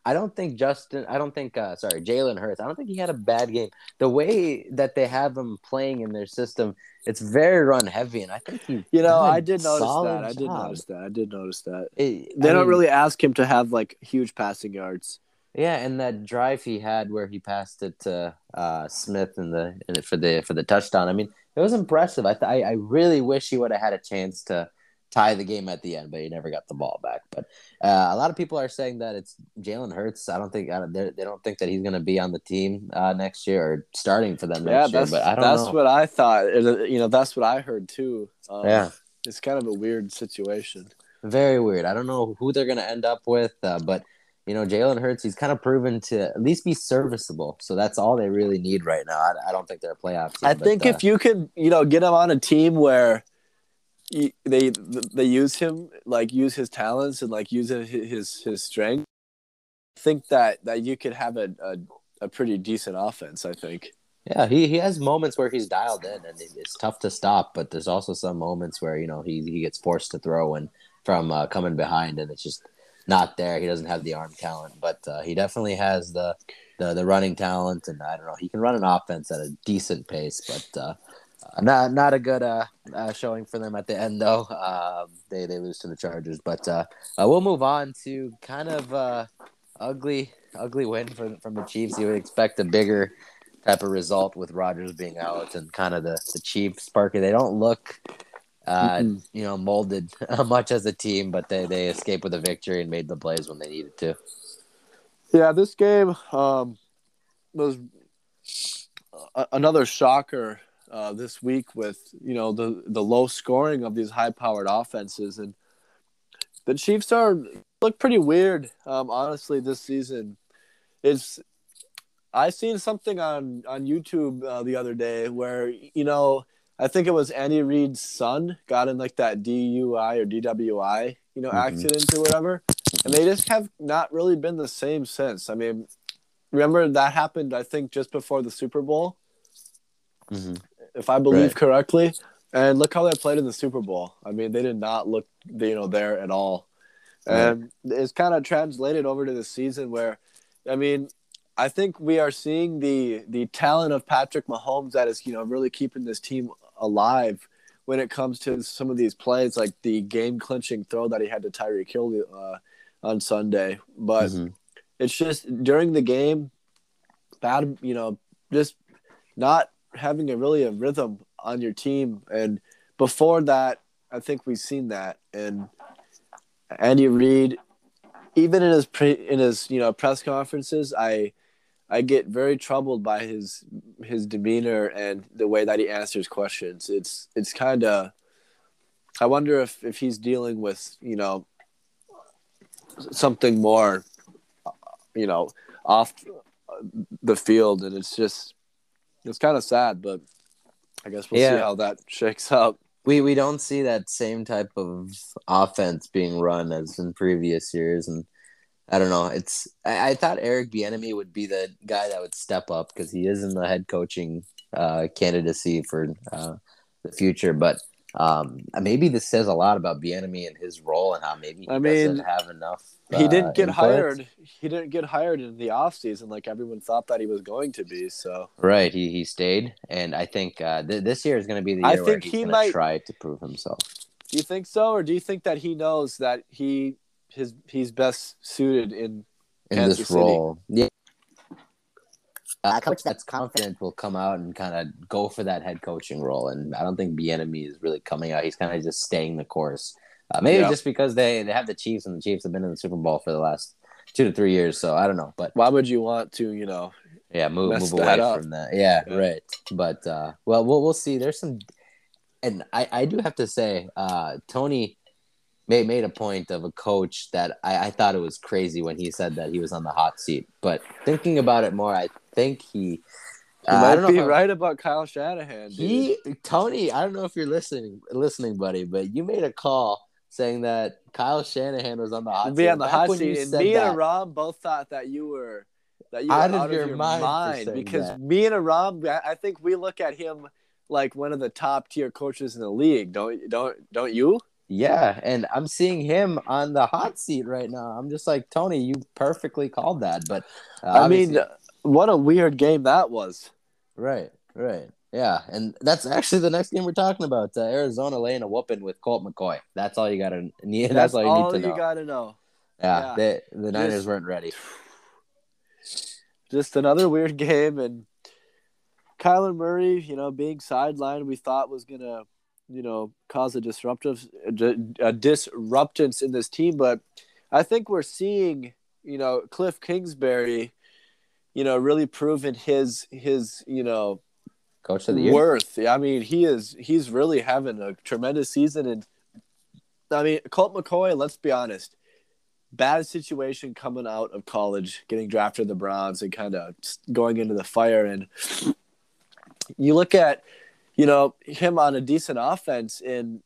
I don't think Justin. I don't think. Uh, sorry, Jalen Hurts. I don't think he had a bad game. The way that they have him playing in their system, it's very run heavy, and I think he. You know, I did notice that. I did notice that. I did notice that. It, they I don't mean, really ask him to have like huge passing yards. Yeah, and that drive he had where he passed it to uh, Smith in the in for the for the touchdown. I mean, it was impressive. I th- I really wish he would have had a chance to tie the game at the end, but he never got the ball back. But uh, a lot of people are saying that it's Jalen Hurts. I don't think I don't, they don't think that he's going to be on the team uh, next year or starting for them next yeah, year. But I don't that's know. what I thought. You know, that's what I heard too. Um, yeah, it's kind of a weird situation. Very weird. I don't know who they're going to end up with, uh, but you know, Jalen Hurts, he's kind of proven to at least be serviceable. So that's all they really need right now. I, I don't think they're a playoff team. I but, think uh, if you could, you know, get him on a team where you, they they use him, like use his talents and like use his his, his strength, I think that, that you could have a, a a pretty decent offense, I think. Yeah, he, he has moments where he's dialed in and it's tough to stop, but there's also some moments where, you know, he, he gets forced to throw and from uh, coming behind and it's just not there. He doesn't have the arm talent, but uh, he definitely has the, the the running talent, and I don't know, he can run an offense at a decent pace, but uh, not not a good uh, uh, showing for them at the end, though. Uh, they, they lose to the Chargers, but uh, uh, we'll move on to kind of uh, ugly, ugly win from, from the Chiefs. You would expect a bigger type of result with Rodgers being out and kind of the, the Chiefs, Parker. They don't look Uh, you know, molded much as a team, but they, they escaped with a victory and made the plays when they needed to. Yeah, this game um, was a- another shocker uh, this week with, you know, the, the low scoring of these high-powered offenses. And the Chiefs are look pretty weird, um, honestly, this season. It's I seen something on, on YouTube uh, the other day where, you know, I think it was Andy Reid's son got in like that D U I or D W I, you know, mm-hmm. accident or whatever. And they just have not really been the same since. I mean, remember that happened, I think, just before the Super Bowl, mm-hmm. if I believe right. correctly. And look how they played in the Super Bowl. I mean, they did not look, you know, there at all. And right. it's kind of translated over to the season where, I mean, I think we are seeing the the talent of Patrick Mahomes that is, you know, really keeping this team alive when it comes to some of these plays, like the game-clinching throw that he had to Tyreek Hill uh, on Sunday. But mm-hmm. it's just during the game, bad, you know, just not having a really a rhythm on your team. And before that, I think we've seen that. And Andy Reid, even in his pre, in his you know press conferences, I. I get very troubled by his his demeanor and the way that he answers questions. It's it's kind of – I wonder if, if he's dealing with, you know, something more, you know, off the field. And it's just – it's kind of sad, but I guess we'll yeah. see how that shakes out. We we don't see that same type of offense being run as in previous years, and – I don't know. It's I, I thought Eric Bieniemy would be the guy that would step up because he is in the head coaching uh, candidacy for uh, the future. But um, maybe this says a lot about Bieniemy and his role and how maybe he I doesn't mean, have enough. Uh, he didn't get input. hired. He didn't get hired in the offseason like everyone thought that he was going to be. So right, he he stayed, and I think uh, th- this year is going to be the year I think where he's he going to try to prove himself. Do you think so, or do you think that he knows that he? His he's best suited in in Kansas this City. role. Yeah, a uh, coach that's confident will come out and kind of go for that head coaching role. And I don't think Bieniemy is really coming out. He's kind of just staying the course. Uh, maybe yeah. just because they, they have the Chiefs and the Chiefs have been in the Super Bowl for the last two to three years. So I don't know. But why would you want to? You know. Yeah, move move away up. from that. Yeah, yeah, right. But uh, well, we'll we'll see. There's some, and I I do have to say, uh, Tony. made a point of a coach that I, I thought it was crazy when he said that he was on the hot seat. But thinking about it more, I think he... Uh, you might I don't be know right I, about Kyle Shanahan, dude. He, Tony, I don't know if you're listening, listening, buddy, but you made a call saying that Kyle Shanahan was on the hot be seat. on the Back hot seat. And me that, and Aram both thought that you were, that you were out, out of your, your mind. mind because that. me and Aram, I think we look at him like one of the top-tier coaches in the league. Don't don't Don't you? Yeah, and I'm seeing him on the hot seat right now. I'm just like, Tony, you perfectly called that. But uh, I mean, what a weird game that was. Right, right. Yeah, and that's actually the next game we're talking about. Uh, Arizona laying a whooping with Colt McCoy. That's all you got to need. That's, that's all you all need to you know. got to know. Yeah, yeah. They, the Niners just, weren't ready. Just another weird game. And Kyler Murray, you know, being sidelined, we thought was going to you know, cause a disruptive a disruptance in this team. But I think we're seeing, you know, Cliff Kingsbury, you know, really proven his his you know coach of the year worth. I mean, he is he's really having a tremendous season. And I mean, Colt McCoy, let's be honest, bad situation coming out of college, getting drafted to the Browns and kind of going into the fire. And you look at, you know, him on a decent offense in,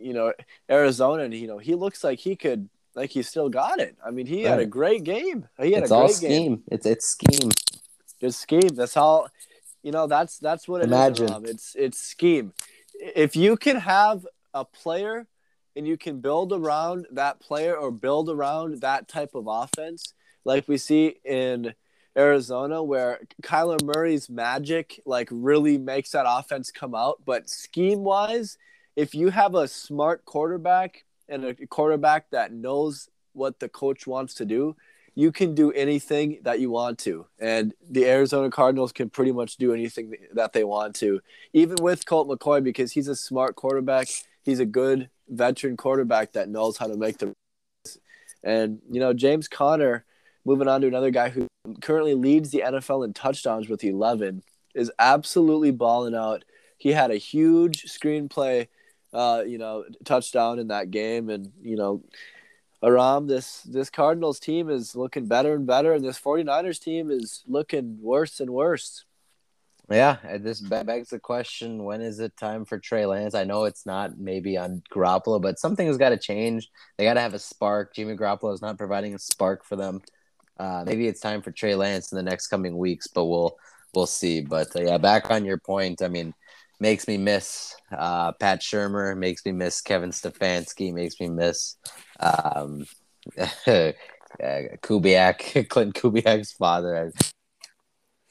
you know, Arizona, and, you know, he looks like he could, like he still got it. I mean, he right. had a great game. He had it's a great all scheme. Game. It's it's scheme. It's scheme. That's how, you know, that's that's what it Imagine. Is, Rob. It's, it's scheme. If you can have a player and you can build around that player or build around that type of offense, like we see in Arizona, where Kyler Murray's magic like really makes that offense come out. But scheme-wise, if you have a smart quarterback and a quarterback that knows what the coach wants to do, you can do anything that you want to. And the Arizona Cardinals can pretty much do anything that they want to, even with Colt McCoy, because he's a smart quarterback. He's a good veteran quarterback that knows how to make the – and, you know, James Conner, moving on to another guy who currently leads the N F L in touchdowns with eleven, is absolutely balling out. He had a huge screenplay, uh, you know, touchdown in that game. And, you know, Aram, this, this Cardinals team is looking better and better, and this 49ers team is looking worse and worse. Yeah, this begs the question, when is it time for Trey Lance? I know it's not maybe on Garoppolo, but something has got to change. They got to have a spark. Jimmy Garoppolo is not providing a spark for them. Uh, maybe it's time for Trey Lance in the next coming weeks, but we'll we'll see. But, uh, yeah, back on your point, I mean, makes me miss uh, Pat Shurmur, makes me miss Kevin Stefanski, makes me miss um, Kubiak, Clint Kubiak's father.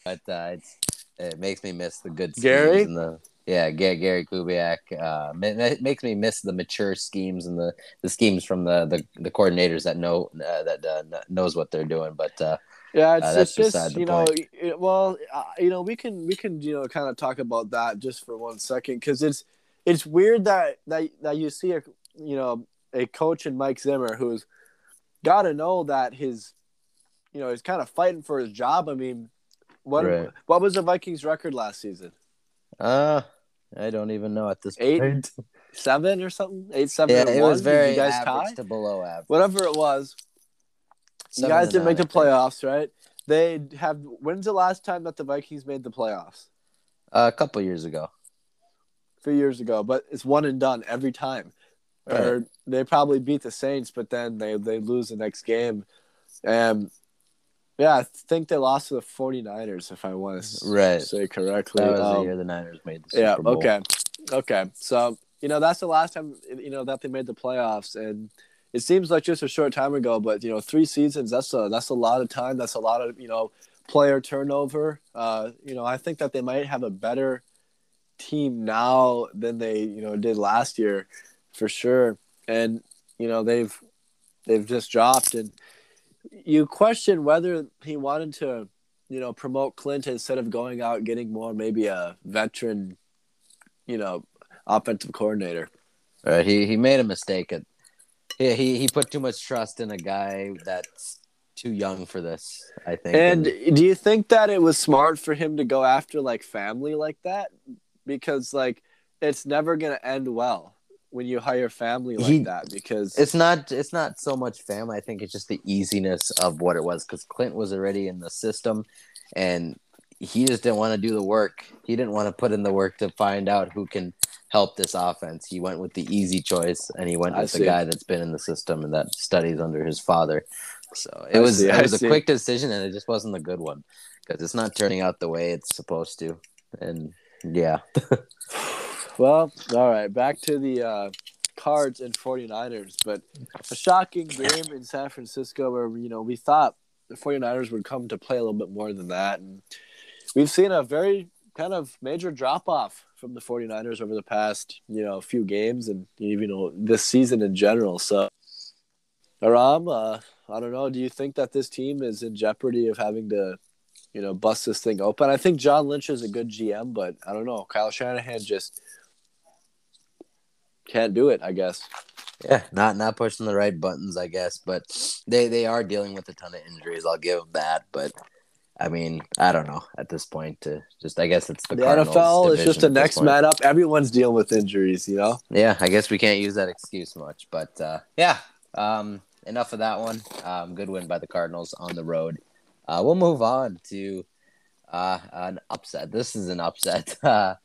But uh, it's... It makes me miss the good schemes. Gary? And the, yeah, Gary Kubiak. Uh, it makes me miss the mature schemes and the, the schemes from the, the, the coordinators that know uh, that uh, knows what they're doing. But uh, yeah, it's, uh, that's it's just you know, it, well, uh, you know, we can we can you know kind of talk about that just for one second, because it's it's weird that, that that you see a you know a coach in Mike Zimmer who's got to know that his you know he's kind of fighting for his job. I mean. What right. what was the Vikings' record last season? Uh, I don't even know at this point. Eight, seven or something? Eight, seven, yeah, it one. Was very you guys average tie? To below average. Whatever it was, seven you guys didn't nine, make the playoffs, right? They have. When's the last time that the Vikings made the playoffs? Uh, a couple years ago. A few years ago, but it's one and done every time. Right. Or they probably beat the Saints, but then they, they lose the next game. And... Yeah, I think they lost to the 49ers, if I want to right. say correctly. That was um, the year the Niners made the Super yeah, Bowl. Yeah, okay. Okay. So, you know, that's the last time, you know, that they made the playoffs. And it seems like just a short time ago, but, you know, three seasons, that's a, that's a lot of time. That's a lot of, you know, player turnover. Uh, you know, I think that they might have a better team now than they, you know, did last year for sure. And, you know, they've they've just dropped and – you question whether he wanted to, you know, promote Clint instead of going out and getting more maybe a veteran, you know, offensive coordinator. All right. He he made a mistake. At, he, he he put too much trust in a guy that's too young for this, I think. And, and do you think that it was smart for him to go after, like, family like that? Because, like, it's never going to end well when you hire family like he, that, because it's not, it's not so much family. I think it's just the easiness of what it was. Cause Clint was already in the system and he just didn't want to do the work. He didn't want to put in the work to find out who can help this offense. He went with the easy choice and he went with the guy that's been in the system and that studies under his father. So it I was, see, it I was see. a quick decision and it just wasn't a good one because it's not turning out the way it's supposed to. And yeah. Well, all right, back to the uh, Cards and 49ers, but a shocking game in San Francisco where, you know, we thought the 49ers would come to play a little bit more than that. And we've seen a very kind of major drop-off from the 49ers over the past, you know, few games and, you know, this season in general. So, Aram, uh, I don't know, do you think that this team is in jeopardy of having to, you know, bust this thing open? I think John Lynch is a good G M, but I don't know. Kyle Shanahan just... can't do it, I guess. Yeah, not not pushing the right buttons, I guess. But they, they are dealing with a ton of injuries. I'll give them that. But, I mean, I don't know at this point. To just, I guess it's the, the N F L is just a next man up. Everyone's dealing with injuries, you know? Yeah, I guess we can't use that excuse much. But, uh, yeah, um, enough of that one. Um, good win by the Cardinals on the road. Uh, we'll move on to uh, an upset. This is an upset. Uh,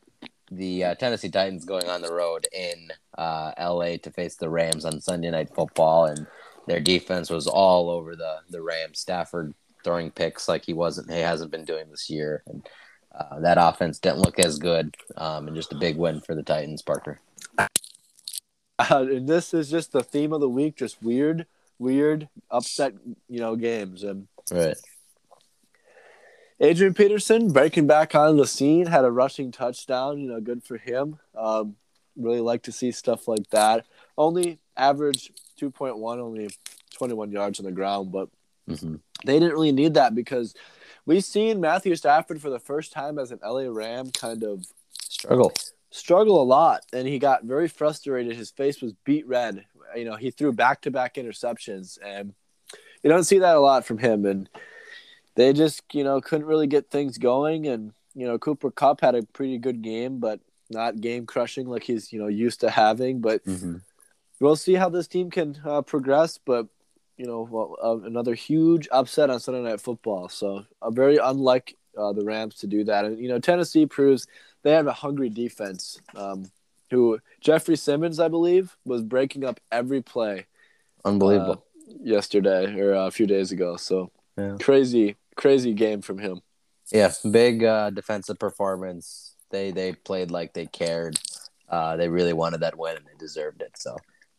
the uh, Tennessee Titans going on the road in uh, L A to face the Rams on Sunday Night Football, and their defense was all over the, the Rams. Stafford throwing picks like he wasn't, he hasn't been doing this year, and uh, that offense didn't look as good. Um, and just a big win for the Titans, Parker. Uh, and this is just the theme of the week: just weird, weird upset, you know, games. And right. Adrian Peterson breaking back on the scene, had a rushing touchdown. You know, good for him. Um, really like to see stuff like that. Only average two point one, only twenty-one yards on the ground, but mm-hmm. they didn't really need that because we've seen Matthew Stafford for the first time as an L A Ram kind of struggle struggle a lot, and he got very frustrated. His face was beat red. You know, he threw back-to-back interceptions, and you don't see that a lot from him, and they just, you know, couldn't really get things going. And, you know, Cooper Kupp had a pretty good game, but not game-crushing like he's, you know, used to having. But mm-hmm. we'll see how this team can uh, progress. But, you know, well, uh, another huge upset on Sunday Night Football. So uh, very unlike uh, the Rams to do that. And, you know, Tennessee proves they have a hungry defense um, who Jeffrey Simmons, I believe, was breaking up every play. Unbelievable. Uh, yesterday or uh, a few days ago. So yeah. crazy. Crazy game from him. Yeah, big uh, defensive performance. They they played like they cared. Uh, they really wanted that win, and they deserved it. So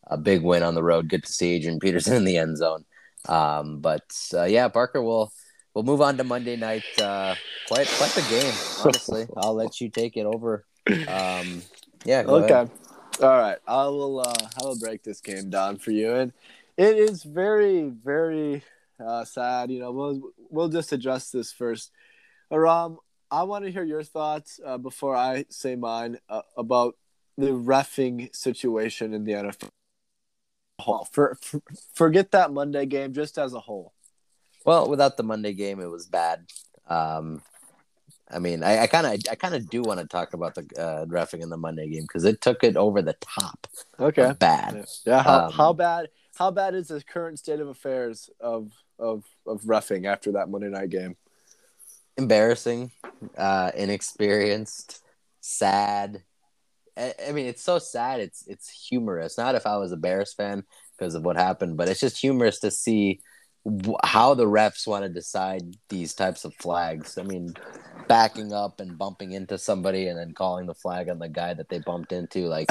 a big win on the road. Good to see Adrian Peterson in the end zone. Um, but, uh, yeah, Parker, we'll, we'll move on to Monday night. Uh, quite, quite the game, honestly. I'll let you take it over. Um, yeah, go okay. ahead. All right. I will, uh, I will break this game down for you. And it is very, very – Uh, sad, you know. We'll we'll just address this first. Aram, I want to hear your thoughts uh, before I say mine uh, about the reffing situation in the N F L. For, for, forget that Monday game, just as a whole. Well, without the Monday game, it was bad. Um, I mean, I kind of I kind of do want to talk about the uh, reffing in the Monday game because it took it over the top. Okay, bad. Yeah, how, um, how bad? How bad is the current state of affairs of? Of of reffing after that Monday night game? Embarrassing, uh, inexperienced, sad. I, I mean, it's so sad. It's it's humorous. Not if I was a Bears fan because of what happened, but it's just humorous to see w- how the refs want to decide these types of flags. I mean, backing up and bumping into somebody and then calling the flag on the guy that they bumped into. Like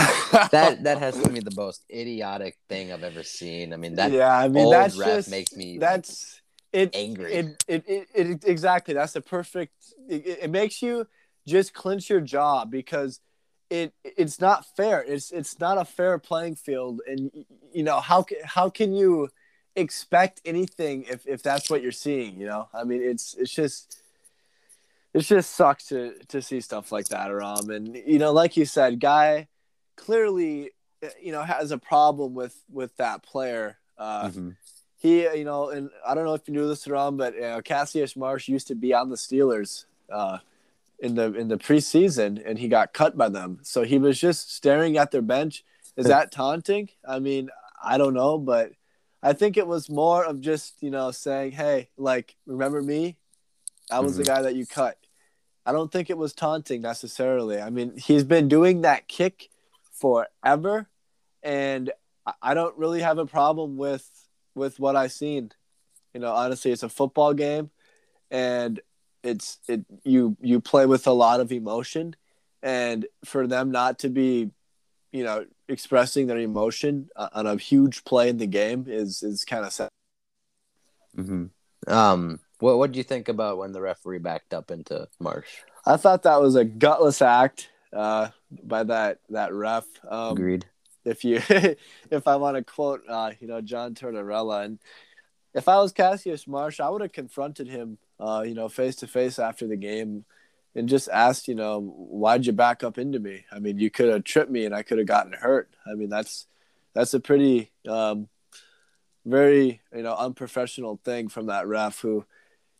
that, that has to be the most idiotic thing I've ever seen. I mean, that yeah, I mean, old that's ref just, makes me that's it, angry. It, it, it, it, exactly. That's the perfect, it, it makes you just clinch your jaw because it, it's not fair. It's, it's not a fair playing field. And you know, how, how can you expect anything if, if that's what you're seeing, you know? I mean, it's, it's just, It just sucks to, to see stuff like that, Aram. And, you know, like you said, Guy clearly, you know, has a problem with, with that player. Uh, mm-hmm. He, you know, and I don't know if you knew this, Aram, but you know, Cassius Marsh used to be on the Steelers uh, in the in the preseason, and he got cut by them. So he was just staring at their bench. Is that taunting? I mean, I don't know, but I think it was more of just, you know, saying, hey, like, remember me? I was mm-hmm. the guy that you cut. I don't think it was taunting necessarily. I mean, he's been doing that kick forever, and I don't really have a problem with with what I've seen. You know, honestly, it's a football game, and it's it you you play with a lot of emotion, and for them not to be, you know, expressing their emotion on a huge play in the game is is kind of sad. Mm-hmm. Um. What What do you think about when the referee backed up into Marsh? I thought that was a gutless act uh, by that that ref. Um, Agreed. If you, if I want to quote, uh, you know, John Tortorella, and if I was Cassius Marsh, I would have confronted him, uh, you know, face to face after the game, and just asked, you know, why'd you back up into me? I mean, you could have tripped me and I could have gotten hurt. I mean, that's that's a pretty um, very, you know, unprofessional thing from that ref who,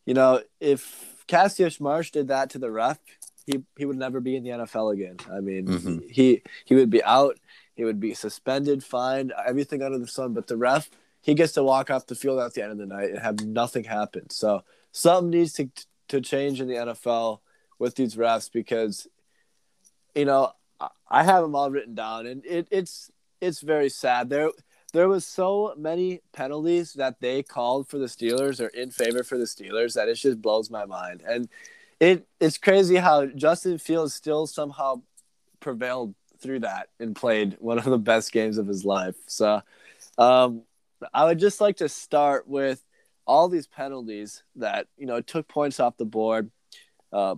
you know, if Cassius Marsh did that to the ref, he, he would never be in the N F L again. I mean, mm-hmm. he he would be out. He would be suspended, fined, everything under the sun. But the ref, he gets to walk off the field at the end of the night and have nothing happen. So something needs to to change in the N F L with these refs because, you know, I have them all written down, and it, it's it's very sad. There there was so many penalties that they called for the Steelers or in favor for the Steelers that it just blows my mind. And it it's crazy how Justin Fields still somehow prevailed through that and played one of the best games of his life. So um, I would just like to start with all these penalties that, you know, took points off the board, uh,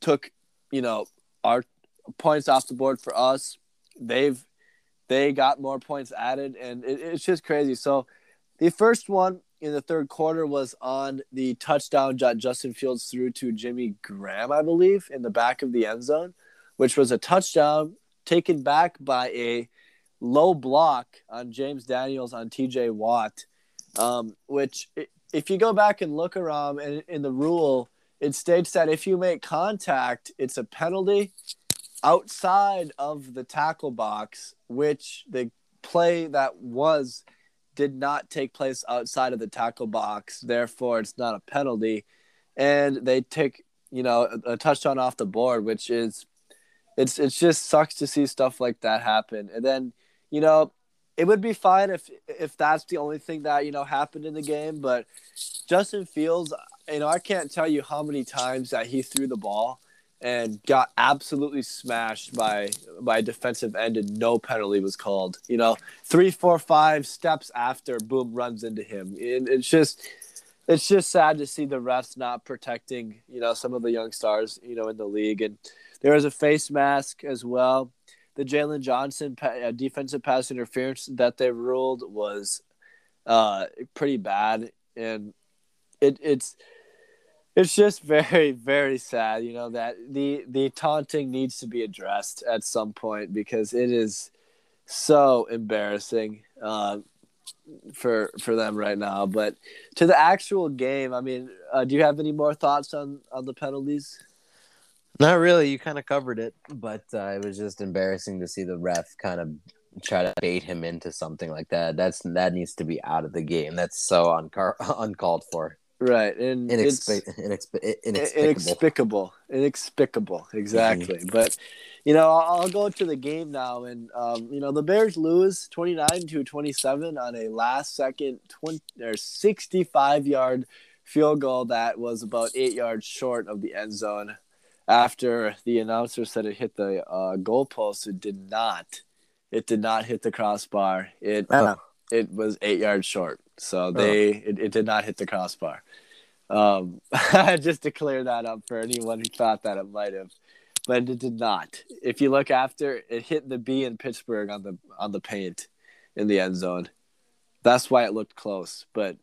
took, you know, our points off the board for us. They've, they got more points added, and it, it's just crazy. So the first one in the third quarter was on the touchdown that Justin Fields threw to Jimmy Graham, I believe, in the back of the end zone, which was a touchdown taken back by a low block on James Daniels on T J Watt, um, which if you go back and look around in, in the rule, it states that if you make contact, it's a penalty outside of the tackle box, which the play that was did not take place outside of the tackle box. Therefore, it's not a penalty. And they take, you know, a, a touchdown off the board, which is It's it's just sucks to see stuff like that happen. And then, you know, it would be fine if if that's the only thing that, you know, happened in the game. But Justin Fields, you know, I can't tell you how many times that he threw the ball and got absolutely smashed by by a defensive end and no penalty was called. You know, three, four, five steps after, boom, runs into him. And it's just it's just sad to see the refs not protecting, you know, some of the young stars, you know, in the league. And there was a face mask as well. The Jalen Johnson pa- defensive pass interference that they ruled was uh, pretty bad, and it, it's it's just very, very sad. You know that the the taunting needs to be addressed at some point because it is so embarrassing uh, for for them right now. But to the actual game, I mean, uh, do you have any more thoughts on, on the penalties? Not really. You kind of covered it, but uh, it was just embarrassing to see the ref kind of try to bait him into something like that. That's that needs to be out of the game. That's so uncar- uncalled for. Right, and Inexpe- it's inexp- inexplicable. inexplicable, inexplicable, exactly. Mm-hmm. But you know, I'll, I'll go to the game now, and um, you know, the Bears lose twenty-nine to twenty-seven on a last-second twenty or sixty-five yard field goal that was about eight yards short of the end zone. After the announcer said it hit the uh, goalpost, it did not. It did not hit the crossbar. It oh. it was eight yards short. So they oh. it, it did not hit the crossbar. Um, just to clear that up for anyone who thought that it might have, but it did not. If you look after, it hit the B in Pittsburgh on the on the paint in the end zone. That's why it looked close, but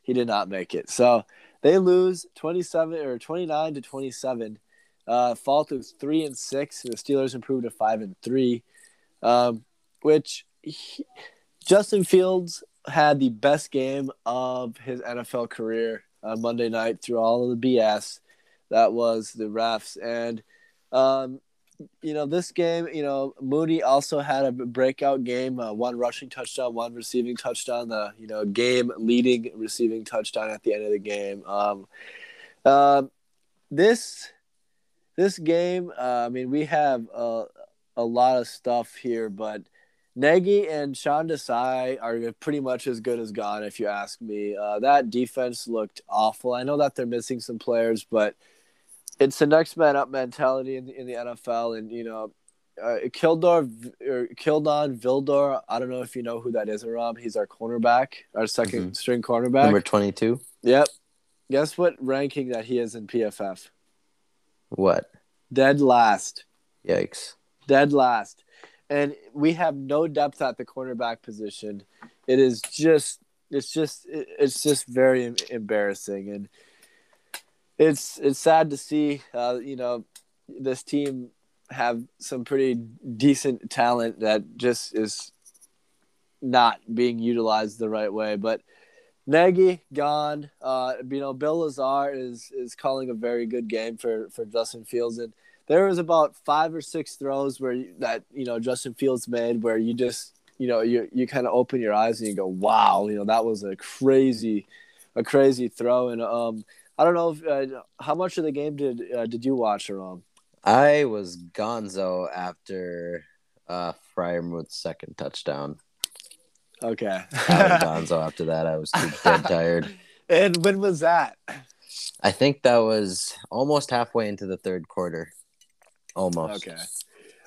he did not make it. So. They lose twenty-seven or twenty-nine to twenty-seven, uh, fall to three and six. And the Steelers improved to five and three, um, which he, Justin Fields had the best game of his N F L career on Monday night through all of the B S that was the refs. And um, you know this game, you know Mooney also had a breakout game, uh, one rushing touchdown, one receiving touchdown, the you know game leading receiving touchdown at the end of the game. Um, uh, this this game, uh, I mean, we have uh, a lot of stuff here, but Nagy and Sean Desai are pretty much as good as gone, if you ask me. Uh, that defense looked awful. I know that they're missing some players, but. It's the next man up mentality in the, in the N F L, and you know, uh, Kildor or Keldon Vildor. I don't know if you know who that is, Aram. He's our cornerback, our second mm-hmm. string cornerback, number twenty-two. Yep. Guess what ranking that he is in P F F? What? Dead last. Yikes. Dead last, and we have no depth at the cornerback position. It is just, it's just, it's just very embarrassing, and. it's it's sad to see, uh, you know, this team have some pretty decent talent that just is not being utilized the right way. But Nagy gone. Uh, you know, Bill Lazar is is calling a very good game for, for Justin Fields, and there was about five or six throws where you, that you know Justin Fields made where you just you know you you kind of open your eyes and you go, wow, you know that was a crazy a crazy throw. And um, I don't know if, uh, how much of the game did uh, did you watch, Jerome? I was gonzo after uh, Fryermuth's second touchdown. Okay. I was gonzo after that. I was too dead tired. And when was that? I think that was almost halfway into the third quarter. Almost. Okay.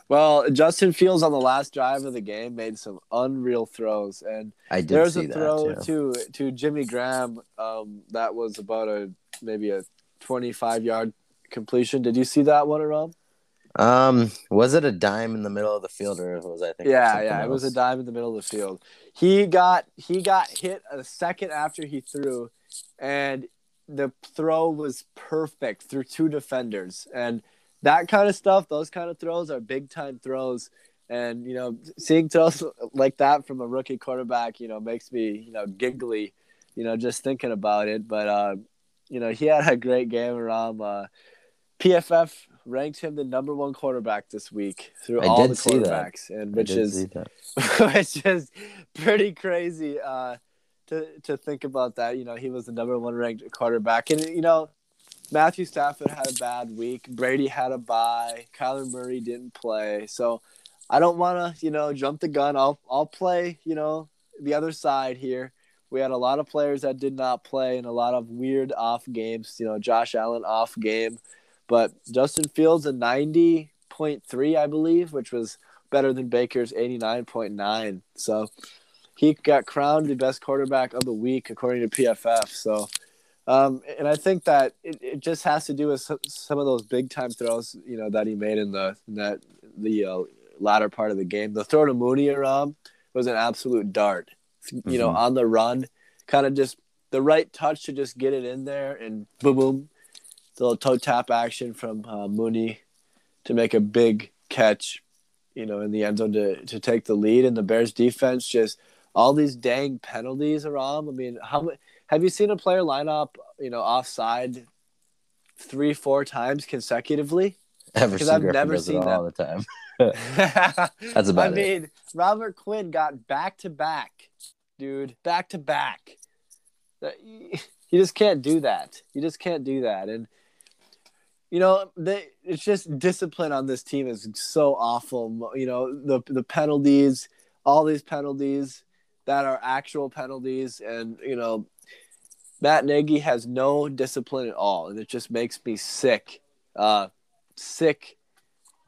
Well, Justin Fields on the last drive of the game made some unreal throws, and I did there's see a that, throw yeah. to to Jimmy Graham um, that was about a maybe a twenty-five yard completion. Did you see that one, Aram? Um, was it a dime in the middle of the field, or was I thinking? Yeah, yeah, else? It was a dime in the middle of the field. He got he got hit a second after he threw, and the throw was perfect through two defenders, and that kind of stuff. Those kind of throws are big time throws, and you know, seeing throws like that from a rookie quarterback, you know, makes me you know giggly, you know, just thinking about it. But uh, you know, he had a great game, Aram. Uh, P F F ranked him the number one quarterback this week through I all the quarterbacks, and which is which is pretty crazy uh, to to think about that. You know, he was the number one ranked quarterback, and you know, Matthew Stafford had a bad week. Brady had a bye. Kyler Murray didn't play, so I don't want to you know jump the gun. I'll I'll play you know the other side here. We had a lot of players that did not play, and a lot of weird off games. You know, Josh Allen off game. But Justin Fields, a ninety point three, I believe, which was better than Baker's eighty-nine point nine. So he got crowned the best quarterback of the week, according to P F F. So, um, and I think that it, it just has to do with some of those big-time throws, you know, that he made in the in that the uh, latter part of the game. The throw to Mooney, Aram, was an absolute dart, mm-hmm. you know, on the run. Kind of just the right touch to just get it in there and boom, boom. The little toe tap action from uh, Mooney to make a big catch, you know, in the end zone to, to take the lead. And the Bears defense, just all these dang penalties, Aram. I mean, how have you seen a player line up, you know, offside three, four times consecutively? Ever seen I've never seen that all the time. That's about I it. I mean, Robert Quinn got back to back, dude, back to back. You just can't do that. You just can't do that. And you know, they, it's just discipline on this team is so awful. You know, the the penalties, all these penalties that are actual penalties. And, you know, Matt Nagy has no discipline at all. And it just makes me sick, uh, sick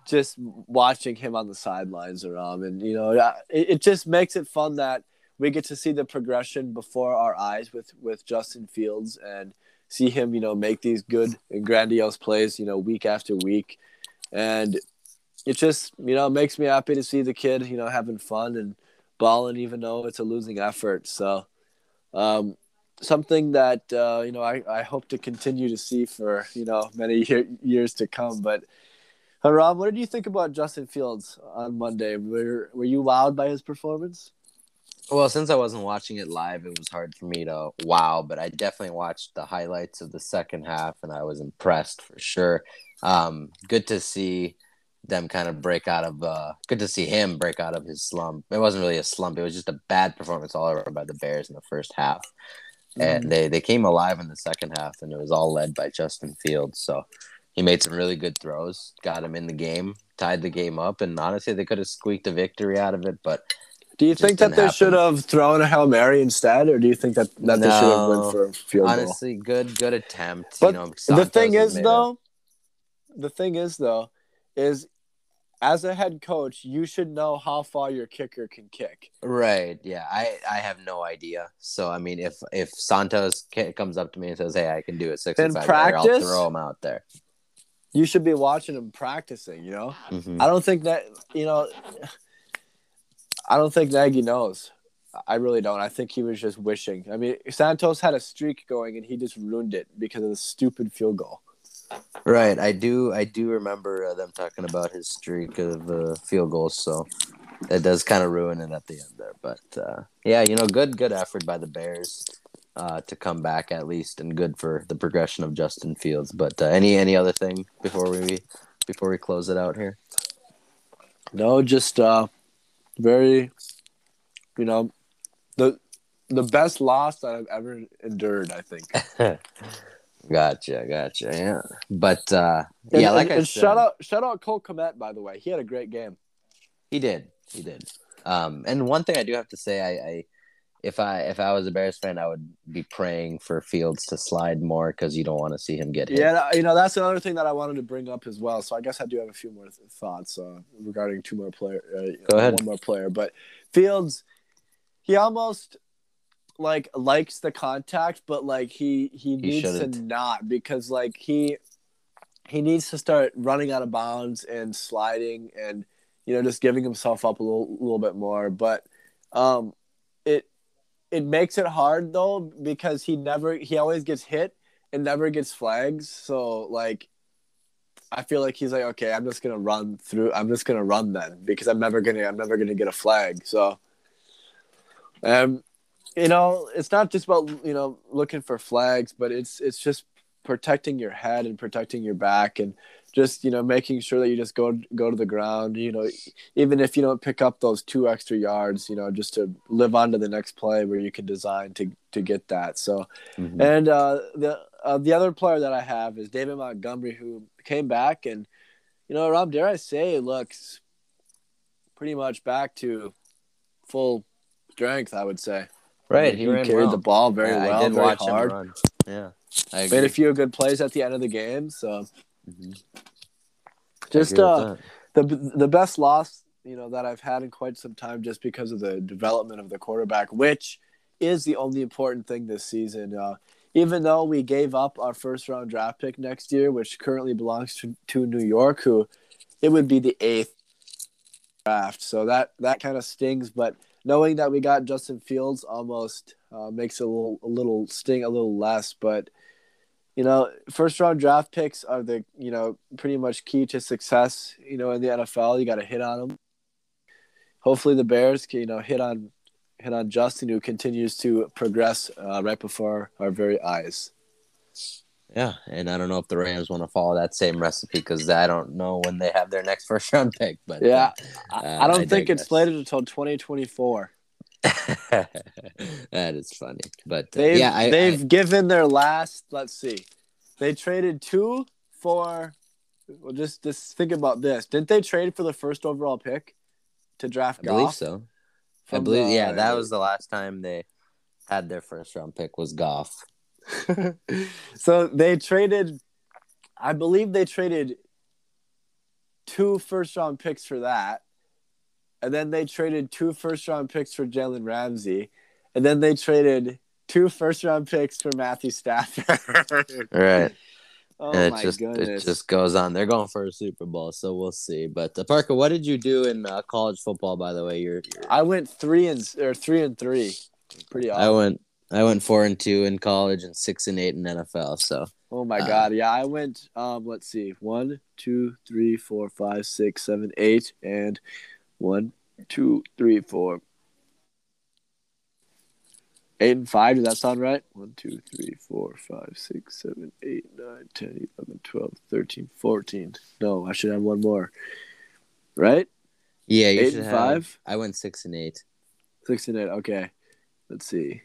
just watching him on the sidelines around. And, you know, it, it just makes it fun that we get to see the progression before our eyes with, with Justin Fields and see him, you know, make these good and grandiose plays, you know, week after week. And it just, you know, makes me happy to see the kid, you know, having fun and balling, even though it's a losing effort. So um, something that, uh, you know, I, I hope to continue to see for, you know, many year, years to come. But, Haram, what did you think about Justin Fields on Monday? Were, were you wowed by his performance? Well, since I wasn't watching it live, it was hard for me to wow, but I definitely watched the highlights of the second half, and I was impressed for sure. Um, good to see them kind of break out of uh, – good to see him break out of his slump. It wasn't really a slump. It was just a bad performance all over by the Bears in the first half. Mm-hmm. And they, they came alive in the second half, and it was all led by Justin Fields. So he made some really good throws, got him in the game, tied the game up, and honestly, they could have squeaked a victory out of it, but – Do you think that they happen. should have thrown a Hail Mary instead, or do you think that, that no, they should have went for a field goal? Honestly, good good attempt. But you know, the thing is, though, it. the thing is, though, is as a head coach, you should know how far your kicker can kick. Right, yeah. I, I have no idea. So, I mean, if, if Santos comes up to me and says, hey, I can do it six in and five, practice, I'll throw him out there. You should be watching him practicing, you know? Mm-hmm. I don't think that, you know... I don't think Nagy knows. I really don't. I think he was just wishing. I mean, Santos had a streak going, and he just ruined it because of the stupid field goal. Right. I do I do remember uh, them talking about his streak of uh, field goals, so it does kind of ruin it at the end there. But, uh, yeah, you know, good good effort by the Bears uh, to come back at least, and good for the progression of Justin Fields. But uh, any any other thing before we before we close it out here? No, just uh, very, you know, the the best loss that I've ever endured, I think. Gotcha, gotcha, yeah. But, uh, and, yeah, like and, I and said. Shout out, shout out Cole Kmet, by the way. He had a great game. He did, he did. Um, and one thing I do have to say, I, I if I if I was a Bears fan, I would be praying for Fields to slide more, because you don't want to see him get hit. Yeah, you know, that's another thing that I wanted to bring up as well. So I guess I do have a few more th- thoughts uh, regarding two more player. Uh, Go ahead. One more player. But Fields, he almost – like likes the contact, but like he he, he needs shouldn't. to not, because like he he needs to start running out of bounds and sliding, and you know, just giving himself up a little little bit more. But um it it makes it hard though, because he never he always gets hit and never gets flags. So like I feel like he's like, okay, I'm just gonna run through I'm just gonna run then, because I'm never gonna I'm never gonna get a flag. So um you know, it's not just about, you know, looking for flags, but it's it's just protecting your head and protecting your back, and just, you know, making sure that you just go go to the ground, you know, even if you don't pick up those two extra yards, you know, just to live on to the next play where you can design to to get that. So, mm-hmm. and uh, the uh, the other player that I have is David Montgomery, who came back and, you know, Rob, dare I say, looks pretty much back to full strength, I would say. Right, he, he ran carried well. the ball very yeah, well. I did very watch hard. him run. Yeah, I agree. Made a few good plays at the end of the game. So, mm-hmm. just uh, the the best loss, you know, that I've had in quite some time, just because of the development of the quarterback, which is the only important thing this season. Uh, even though we gave up our first round draft pick next year, which currently belongs to, to New York, who it would be the eighth draft. So that that kind of stings, but. Knowing that we got Justin Fields almost uh, makes it a little, a little sting a little less. But, you know, first-round draft picks are the, you know, pretty much key to success, you know, in the N F L. You got to hit on them. Hopefully the Bears can, you know, hit on hit on Justin, who continues to progress uh, right before our very eyes. Yeah, and I don't know if the Rams want to follow that same recipe, because I don't know when they have their next first-round pick. But yeah, uh, I don't I think it's slated until twenty twenty-four. That is funny. But they've, uh, yeah, I, they've I, given their last – let's see. They traded two for – well, just, just think about this. Didn't they trade for the first overall pick to draft I Goff? I believe so. I believe the, – yeah, that was the last time they had their first-round pick was Goff. So they traded, I believe they traded two first round picks for that. And then they traded two first round picks for Jalen Ramsey. And then they traded two first round picks for Matthew Stafford. Right. Oh, and it my just, goodness. It just goes on. They're going for a Super Bowl, so we'll see. But uh, Parker, what did you do in uh, college football, by the way? You're, you're... I went three and or three and three. Pretty awesome. I went. I went four and two in college and six and eight in N F L. So. Oh my God! Um, yeah, I went. Um, let's see: one, two, three, four, five, six, seven, eight, and one, two, three, four, eight and five. Does that sound right? One, two, three, four, five, six, seven, eight, nine, ten, eleven, twelve, thirteen, fourteen. No, I should have one more. Right? Yeah, you eight should and have. Five. I went six and eight. Six and eight. Okay, let's see.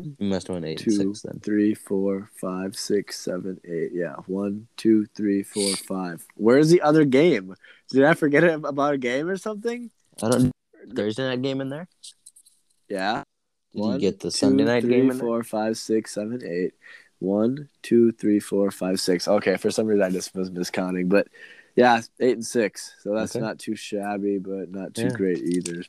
You must have won eight two, and six then. Three, four, five, six, seven, eight. Yeah. One, two, three, four, five. Where's the other game? Did I forget about a game or something? I don't Thursday night game in there? Yeah. Did One, you get the two, Sunday night three, game in four, there? Five, six, seven, eight. One, two, three, four, five, six. Okay, for some reason I just was miscounting. But yeah, eight and six. So that's okay. Not too shabby, but not too yeah. great either.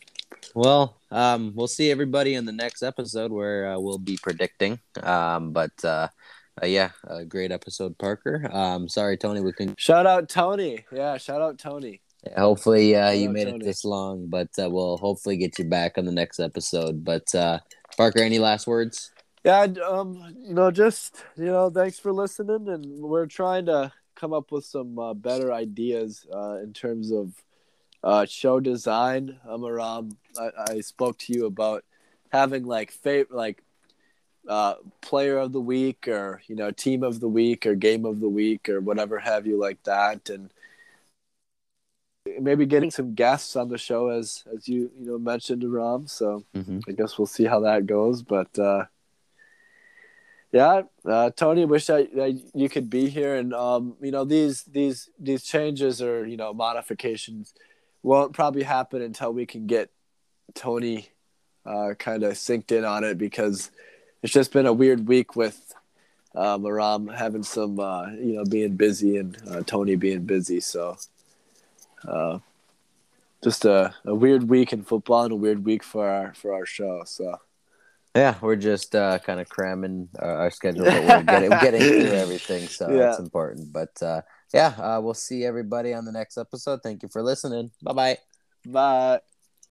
Well, um, we'll see everybody in the next episode where uh, we'll be predicting. Um, but, uh, uh, yeah, a great episode, Parker. Um, sorry, Tony. We can shout out Tony. Yeah, shout out Tony. Hopefully uh, you made it this long, but uh, we'll hopefully get you back on the next episode. But uh, Parker, any last words? Yeah, um, you know, just, you know, thanks for listening. And we're trying to come up with some uh, better ideas uh, in terms of uh, show design. Um, Ram, I, I spoke to you about having like favorite, like uh, player of the week, or, you know, team of the week, or game of the week, or whatever have you like that. And maybe getting some guests on the show, as as you you know mentioned, Ram. So mm-hmm. I guess we'll see how that goes. But uh, yeah, uh, Tony, wish I, I you could be here. And um, you know, these these these changes, or you know modifications, won't probably happen until we can get Tony uh, kind of synced in on it, because it's just been a weird week with um, Ram having some uh, you know being busy, and uh, Tony being busy. So. Uh, just a, a weird week in football, and a weird week for our for our show. So, yeah, we're just uh, kind of cramming our, our schedule, but we're getting, getting through everything, so yeah. That's important. But uh, yeah, uh, we'll see everybody on the next episode. Thank you for listening. Bye-bye. Bye.